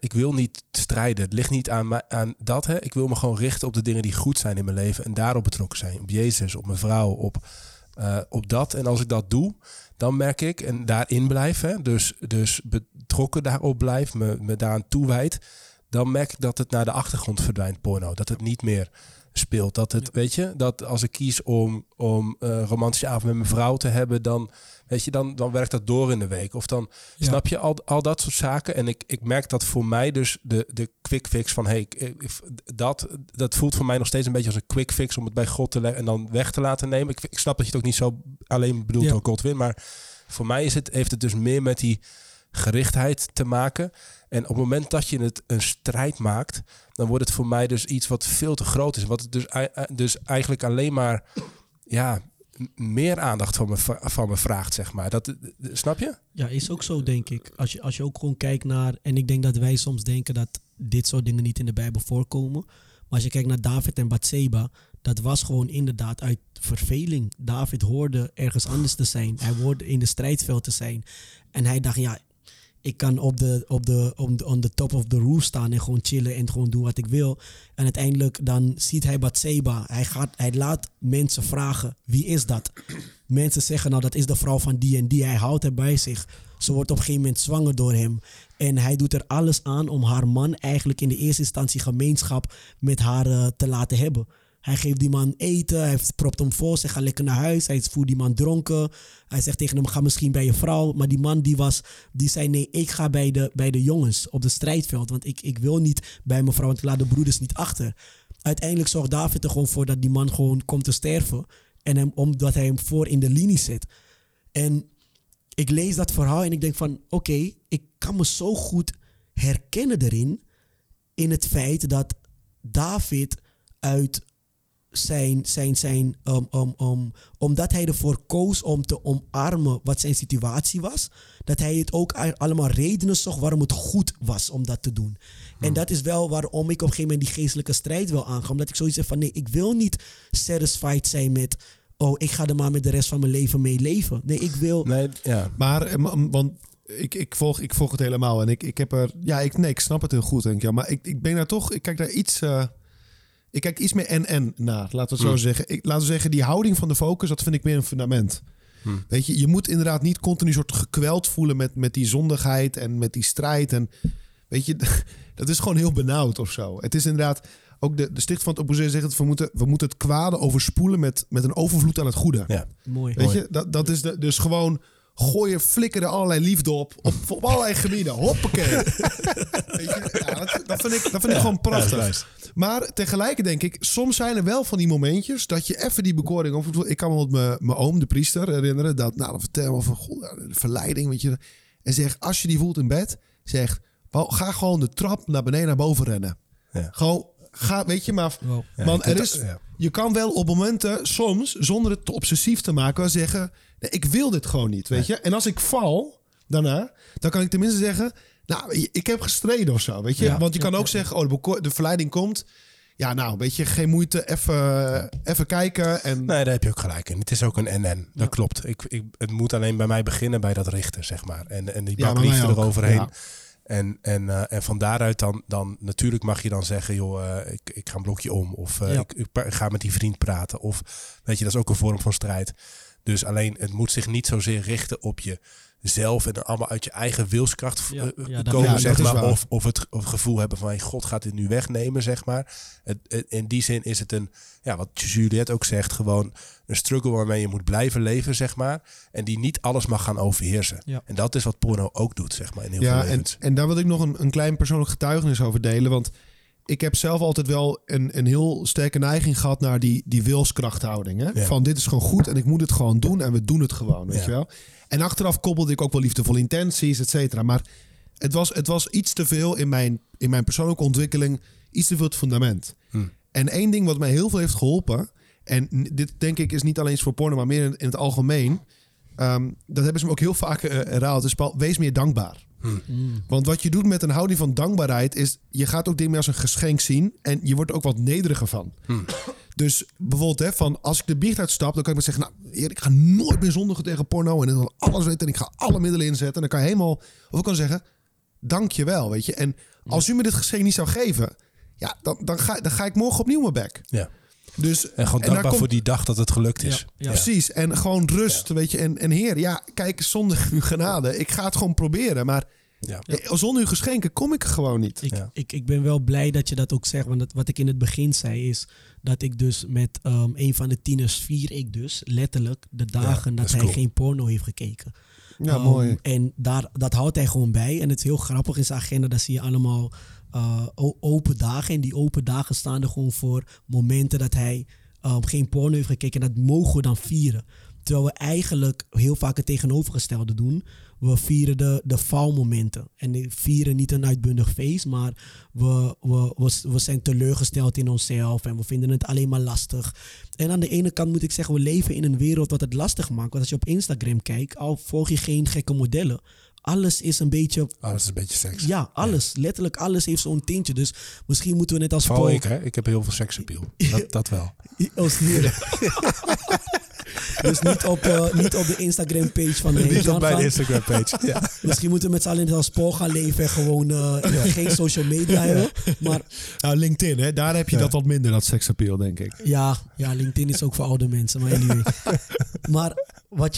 ik wil niet strijden. Het ligt niet aan dat. Hè. Ik wil me gewoon richten op de dingen die goed zijn in mijn leven en daarop betrokken zijn. Op Jezus, op mijn vrouw, op dat. En als ik dat doe, dan merk ik en daarin blijf, hè, dus betrokken daarop blijf, me daaraan toewijd. Dan merk ik dat het naar de achtergrond verdwijnt, porno. Dat het niet meer speelt. Dat het, weet je, dat als ik kies om een romantische avond met mijn vrouw te hebben... dan, weet je, dan werkt dat door in de week. Of dan snap je al dat soort zaken. En ik merk dat voor mij dus de quick fix van... hey, dat voelt voor mij nog steeds een beetje als een quick fix... om het bij God te leggen en dan weg te laten nemen. Ik snap dat je het ook niet zo alleen bedoelt door Godwin. Maar voor mij heeft het dus meer met die... gerichtheid te maken. En op het moment dat je het een strijd maakt, dan wordt het voor mij dus iets wat veel te groot is. Wat het dus eigenlijk alleen maar meer aandacht van me vraagt, zeg maar. Dat, snap je? Ja, is ook zo, denk ik. Als je ook gewoon kijkt naar... En ik denk dat wij soms denken dat dit soort dingen niet in de Bijbel voorkomen. Maar als je kijkt naar David en Batseba, dat was gewoon inderdaad uit verveling. David hoorde ergens anders te zijn. Hij hoorde in de strijdveld te zijn. En hij dacht, ja, ik kan on the top of the roof staan en gewoon chillen en gewoon doen wat ik wil. En uiteindelijk dan ziet hij Batseba. Hij laat mensen vragen, wie is dat? Mensen zeggen, nou, dat is de vrouw van die en die. Hij houdt haar bij zich. Ze wordt op een gegeven moment zwanger door hem. En hij doet er alles aan om haar man eigenlijk in de eerste instantie gemeenschap met haar te laten hebben. Hij geeft die man eten, hij propt hem vol, ze gaat lekker naar huis. Hij voert die man dronken. Hij zegt tegen hem, ga misschien bij je vrouw. Maar die man die zei, nee, ik ga bij de jongens op de strijdveld. Want ik wil niet bij mijn vrouw, want ik laat de broeders niet achter. Uiteindelijk zorgt David er gewoon voor dat die man gewoon komt te sterven. En omdat hij hem voor in de linie zet. En ik lees dat verhaal en ik denk van, oké, ik kan me zo goed herkennen erin. In het feit dat David uit... omdat hij ervoor koos om te omarmen wat zijn situatie was, dat hij het ook allemaal redenen zocht waarom het goed was om dat te doen. En dat is wel waarom ik op een gegeven moment die geestelijke strijd wil aangaan, omdat ik zoiets heb van, nee, ik wil niet satisfied zijn met, oh, ik ga er maar met de rest van mijn leven mee leven. Nee, ik wil... Nee, ja. Maar, want ik volg het helemaal en ik heb er... Ja, ik snap het heel goed, denk ik. Ja, maar ik ben daar toch... Ik kijk daar iets... Ik kijk iets meer en naar, laten we het zo zeggen. Laten we zeggen, die houding van de focus, dat vind ik meer een fundament. Weet je, je moet inderdaad niet continu soort gekweld voelen met die zondigheid en met die strijd. En weet je, dat is gewoon heel benauwd of zo. Het is inderdaad, ook de sticht van het opposé zegt dat we moeten het kwade overspoelen met een overvloed aan het goede. Ja, mooi. Weet je, dat is dus gewoon... Gooien, flikkeren allerlei liefde op allerlei gebieden. Hoppakee. Weet je, ja, dat vind ik gewoon prachtig. Maar tegelijk denk ik, soms zijn er wel van die momentjes dat je even die bekoring... Ik kan me mijn oom, de priester, herinneren. Dan vertel me van de verleiding. Weet je, en zeg, als je die voelt in bed, zeg, ga gewoon de trap naar beneden naar boven rennen. Ja. Gewoon... Ga, weet je, maar wow. Man, je kan wel op momenten soms, zonder het te obsessief te maken, zeggen, nee, ik wil dit gewoon niet, weet je. En als ik val daarna, dan kan ik tenminste zeggen, nou, ik heb gestreden of zo, weet je. Ja. Want je kan ook zeggen, oh, de verleiding komt. Ja, nou, weet je, geen moeite, even kijken. En... Nee, daar heb je ook gelijk in. Het is ook een en. Dat klopt. Het moet alleen bij mij beginnen bij dat richten, zeg maar. En die bak liefde eroverheen. Ja. En van daaruit dan natuurlijk mag je dan zeggen, joh, ik ga een blokje om. Of ik ga met die vriend praten. Of weet je, dat is ook een vorm van strijd. Dus alleen, het moet zich niet zozeer richten op jezelf en allemaal uit je eigen wilskracht komen, zeg maar. Of het gevoel hebben van, hey, God gaat dit nu wegnemen, zeg maar. In die zin is het een, ja, wat Juliette ook zegt, gewoon een struggle waarmee je moet blijven leven, zeg maar. En die niet alles mag gaan overheersen. Ja. En dat is wat porno ook doet, zeg maar, in heel veel levens. En daar wil ik nog een klein persoonlijk getuigenis over delen, want ik heb zelf altijd wel een heel sterke neiging gehad naar die wilskrachthouding. Hè? Ja. Van dit is gewoon goed en ik moet het gewoon doen en we doen het gewoon. Weet je wel? En achteraf koppelde ik ook wel liefdevolle intenties, et cetera. Maar het was iets te veel in mijn persoonlijke ontwikkeling, iets te veel het fundament. En één ding wat mij heel veel heeft geholpen, en dit denk ik is niet alleen voor porno, maar meer in het algemeen. Dat hebben ze me ook heel vaak herhaald. Dus Paul, wees meer dankbaar. Want wat je doet met een houding van dankbaarheid is, je gaat ook dingen meer als een geschenk zien en je wordt er ook wat nederiger van. Dus bijvoorbeeld, als ik de biecht uitstap, dan kan ik maar zeggen, nou, heer, ik ga nooit meer zondigen tegen porno en ik wil alles weten en ik ga alle middelen inzetten. En dan kan je helemaal, of ik kan zeggen, dankjewel, weet je. En als u me dit geschenk niet zou geven, ja, dan ga ik morgen opnieuw mijn bek. Ja. Dus, en gewoon dankbaar voor die dag dat het gelukt is. Ja. Precies, en gewoon rust, weet je. En heer, kijk, zonder uw genade. Ik ga het gewoon proberen, maar zonder uw geschenken kom ik er gewoon niet. Ik ben wel blij dat je dat ook zegt. Want wat ik in het begin zei is dat ik dus met een van de tieners vier ik dus letterlijk de dagen dat hij geen porno heeft gekeken. Ja, mooi. En dat houdt hij gewoon bij. En het is heel grappig in zijn agenda, daar zie je allemaal... open dagen. En die open dagen staan er gewoon voor momenten dat hij geen porno heeft gekeken. En dat mogen we dan vieren. Terwijl we eigenlijk heel vaak het tegenovergestelde doen. We vieren de faalmomenten. En we vieren niet een uitbundig feest, maar we zijn teleurgesteld in onszelf en we vinden het alleen maar lastig. En aan de ene kant moet ik zeggen, we leven in een wereld wat het lastig maakt. Want als je op Instagram kijkt, al volg je geen gekke modellen. Alles is een beetje seks. Ja, alles. Ja. Letterlijk alles heeft zo'n tintje. Dus misschien moeten we net als Paul... Ik heb heel veel seksappeal. Dat wel. Dus niet op de Instagram-page van Henk Jan. Niet op mijn Instagram-page, ja. Misschien moeten we met z'n allen net als Paul gaan leven en gewoon geen social media hebben. Maar, nou, LinkedIn, hè? Daar heb je dat wat minder, dat seksappeal, denk ik. Ja, LinkedIn is ook voor oude mensen, maar anyway. Maar... Wat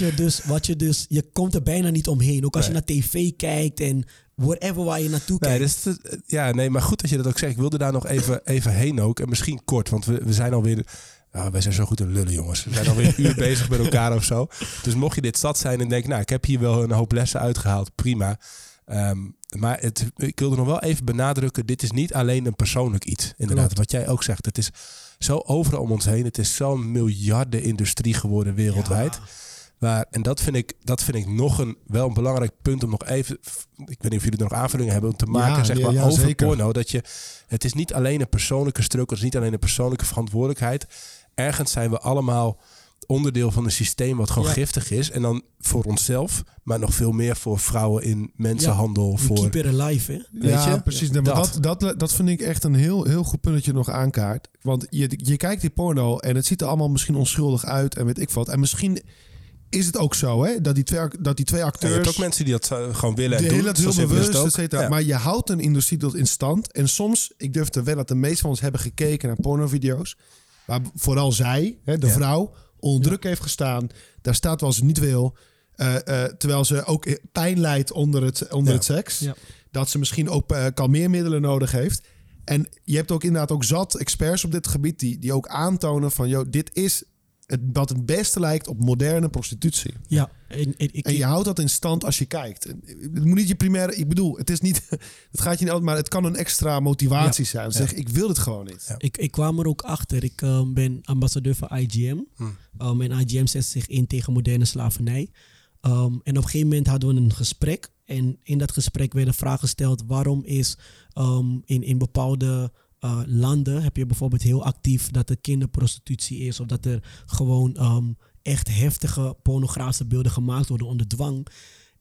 je dus, je komt er bijna niet omheen. Ook als je naar tv kijkt en wherever waar je naartoe kijkt. Maar goed dat je dat ook zegt. Ik wilde daar nog even heen ook. En misschien kort, want we zijn alweer... wij zijn zo goed in lullen, jongens. We zijn alweer een uur bezig met elkaar of zo. Dus mocht je dit zat zijn en denken... ik heb hier wel een hoop lessen uitgehaald. Prima. Maar ik wilde nog wel even benadrukken... dit is niet alleen een persoonlijk iets. Inderdaad, Wat jij ook zegt. Het is zo overal om ons heen. Het is zo'n miljardenindustrie geworden wereldwijd. Ja. En dat vind ik wel een belangrijk punt om nog even... Ik weet niet of jullie er nog aanvullingen hebben... om te maken over zeker. Porno. Het is niet alleen een persoonlijke struggle... het is niet alleen een persoonlijke verantwoordelijkheid. Ergens zijn we allemaal onderdeel van een systeem... wat gewoon giftig is. En dan voor onszelf... maar nog veel meer voor vrouwen in mensenhandel. Ja, voor keep it alive, hè? Weet je? Precies. Ja. Maar dat vind ik echt een heel, heel goed punt dat je nog aankaart. Want je kijkt die porno... en het ziet er allemaal misschien onschuldig uit... en weet ik wat. En misschien... is het ook zo, hè? Dat die twee acteurs... Ja, je hebt ook mensen die dat gewoon willen en doen. Die heel bewust, et cetera. Ja. Maar je houdt een industrie dat in stand. En soms, ik durf te wedden dat de meesten van ons hebben gekeken naar pornovideo's. Maar vooral zij, hè, de vrouw, onder druk heeft gestaan. Daar staat wel ze niet wil. Terwijl ze ook pijn lijdt onder het seks. Ja. Dat ze misschien ook kalmeermiddelen nodig heeft. En je hebt ook inderdaad ook zat experts op dit gebied... die ook aantonen van, dit is... wat het beste lijkt op moderne prostitutie. Ja. En je houdt dat in stand als je kijkt. Het moet niet je primaire... Ik bedoel, het is niet... Het gaat je niet altijd, maar het kan een extra motivatie zijn. Zeg, ik wil het gewoon niet. Ja. Ik kwam er ook achter. Ik ben ambassadeur van IGM. En IGM zet zich in tegen moderne slavernij. En op een gegeven moment hadden we een gesprek. En in dat gesprek werden vragen gesteld... waarom is in bepaalde... landen heb je bijvoorbeeld heel actief dat er kinderprostitutie is... of dat er gewoon echt heftige pornografische beelden gemaakt worden onder dwang.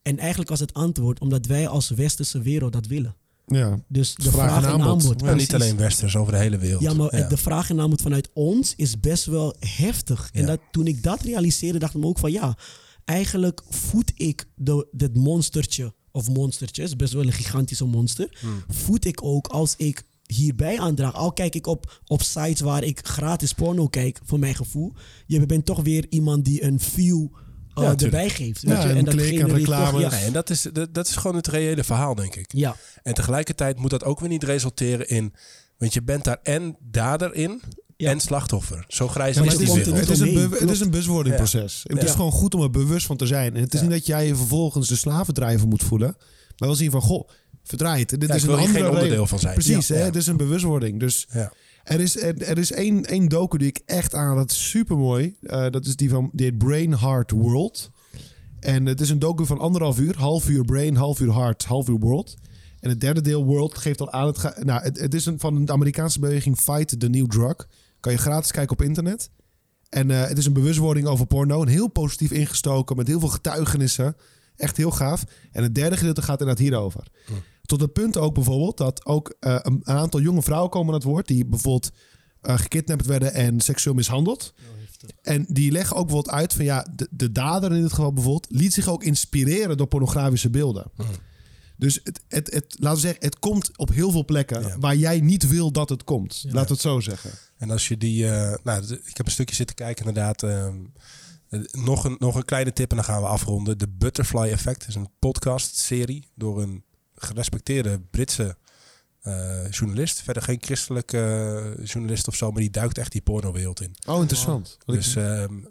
En eigenlijk was het antwoord omdat wij als westerse wereld dat willen. Ja, dus de vraag en aanbod. Ja, niet alleen westers, over de hele wereld. Ja, maar de vraag en aanbod vanuit ons is best wel heftig. Ja. En toen ik dat realiseerde, dacht ik me ook van... eigenlijk voed ik dit monstertje of monstertjes... best wel een gigantische monster... voed ik ook als ik... hierbij aandraag. Al kijk ik op sites waar ik gratis porno kijk, voor mijn gevoel. Je bent toch weer iemand die een view erbij geeft. Weet je? En dat klik en reclame. En dat is gewoon het reële verhaal, denk ik. Ja. En tegelijkertijd moet dat ook weer niet resulteren in... want je bent daar en dader in... en slachtoffer. Zo grijs is het niet. Het is een bewustwordingproces. Ja. Het is gewoon goed om er bewust van te zijn. En het is niet dat jij je vervolgens de slavendrijver moet voelen... maar wel zien van, goh... verdraait. Dit is een geen onderdeel van zijn. Precies, hè? Het is een bewustwording. Dus er is één docu die ik echt aan... dat is supermooi. Dat is die heet Brain Heart World. En het is een docu van 1,5 uur. Half uur brain, half uur hart, half uur world. En het derde deel world geeft al aan... Het is van de Amerikaanse beweging Fight the New Drug. Kan je gratis kijken op internet. En het is een bewustwording over porno. Een heel positief ingestoken met heel veel getuigenissen. Echt heel gaaf. En het derde gedeelte gaat inderdaad hierover. Ja. Tot het punt ook bijvoorbeeld dat ook een aantal jonge vrouwen komen aan het woord... die bijvoorbeeld gekidnapt werden en seksueel mishandeld. Ja, en die leggen ook bijvoorbeeld uit van de dader in dit geval bijvoorbeeld... liet zich ook inspireren door pornografische beelden. Ja. Dus laten we zeggen, het komt op heel veel plekken... waar jij niet wil dat het komt. Ja. Laten we het zo zeggen. En als je die... ik heb een stukje zitten kijken inderdaad... Nog een kleine tip en dan gaan we afronden. The Butterfly Effect is een podcastserie door een gerespecteerde Britse journalist. Verder geen christelijke journalist of zo, maar die duikt echt die pornowereld in. Oh, interessant. Wow. Dus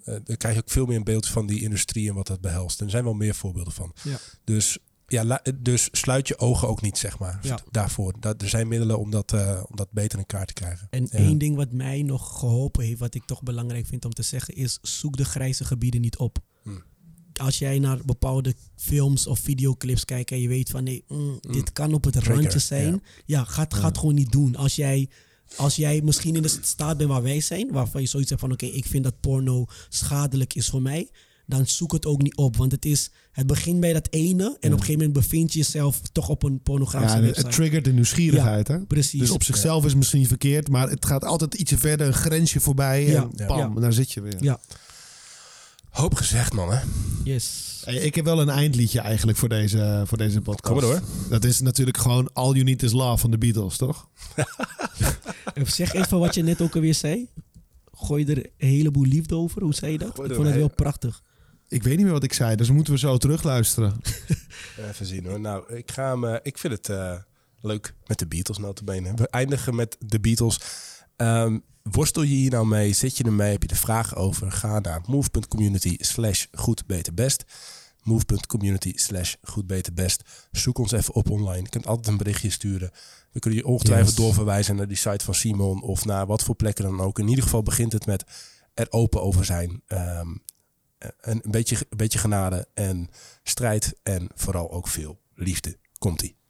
dan krijg je ook veel meer een beeld van die industrie en wat dat behelst. En er zijn wel meer voorbeelden van. Ja. Dus Ja, dus sluit je ogen ook niet, zeg maar, daarvoor. Er zijn middelen om dat beter in kaart te krijgen. En één ding wat mij nog geholpen heeft, wat ik toch belangrijk vind om te zeggen, is zoek de grijze gebieden niet op. Als jij naar bepaalde films of videoclips kijkt en je weet van dit kan op het randje zijn. Ja, ga het gewoon niet doen. Als jij misschien in de staat bent waar wij zijn, waarvan je zoiets hebt van oké, ik vind dat porno schadelijk is voor mij, dan zoek het ook niet op. Want het begint bij dat ene en op een gegeven moment bevind je jezelf toch op een pornografische website. Het triggert de nieuwsgierigheid. Ja, hè? Precies. Dus op zichzelf is het misschien verkeerd, maar het gaat altijd ietsje verder, een grensje voorbij en bam, daar zit je weer. Ja. Hoop gezegd, man, hè? Yes. Hey, ik heb wel een eindliedje eigenlijk voor deze podcast. Kom maar door. Dat is natuurlijk gewoon All You Need Is Love van de Beatles, toch? Zeg even wat je net ook alweer zei. Gooi er een heleboel liefde over. Hoe zei je dat? Ik vond het heel prachtig. Ik weet niet meer wat ik zei, dus moeten we zo terugluisteren. Even zien hoor. Nou, ik ga hem. Ik vind het leuk met de Beatles notabene. We eindigen met de Beatles. Worstel je hier nou mee? Zit je ermee? Heb je er vragen over? Ga naar move.community/goedbeterbest. Move.community/goedbeterbest. Zoek ons even op online. Je kunt altijd een berichtje sturen. We kunnen je ongetwijfeld doorverwijzen naar die site van Simon of naar wat voor plekken dan ook. In ieder geval begint het met er open over zijn. Een beetje genade en strijd en vooral ook veel liefde. Komt-ie.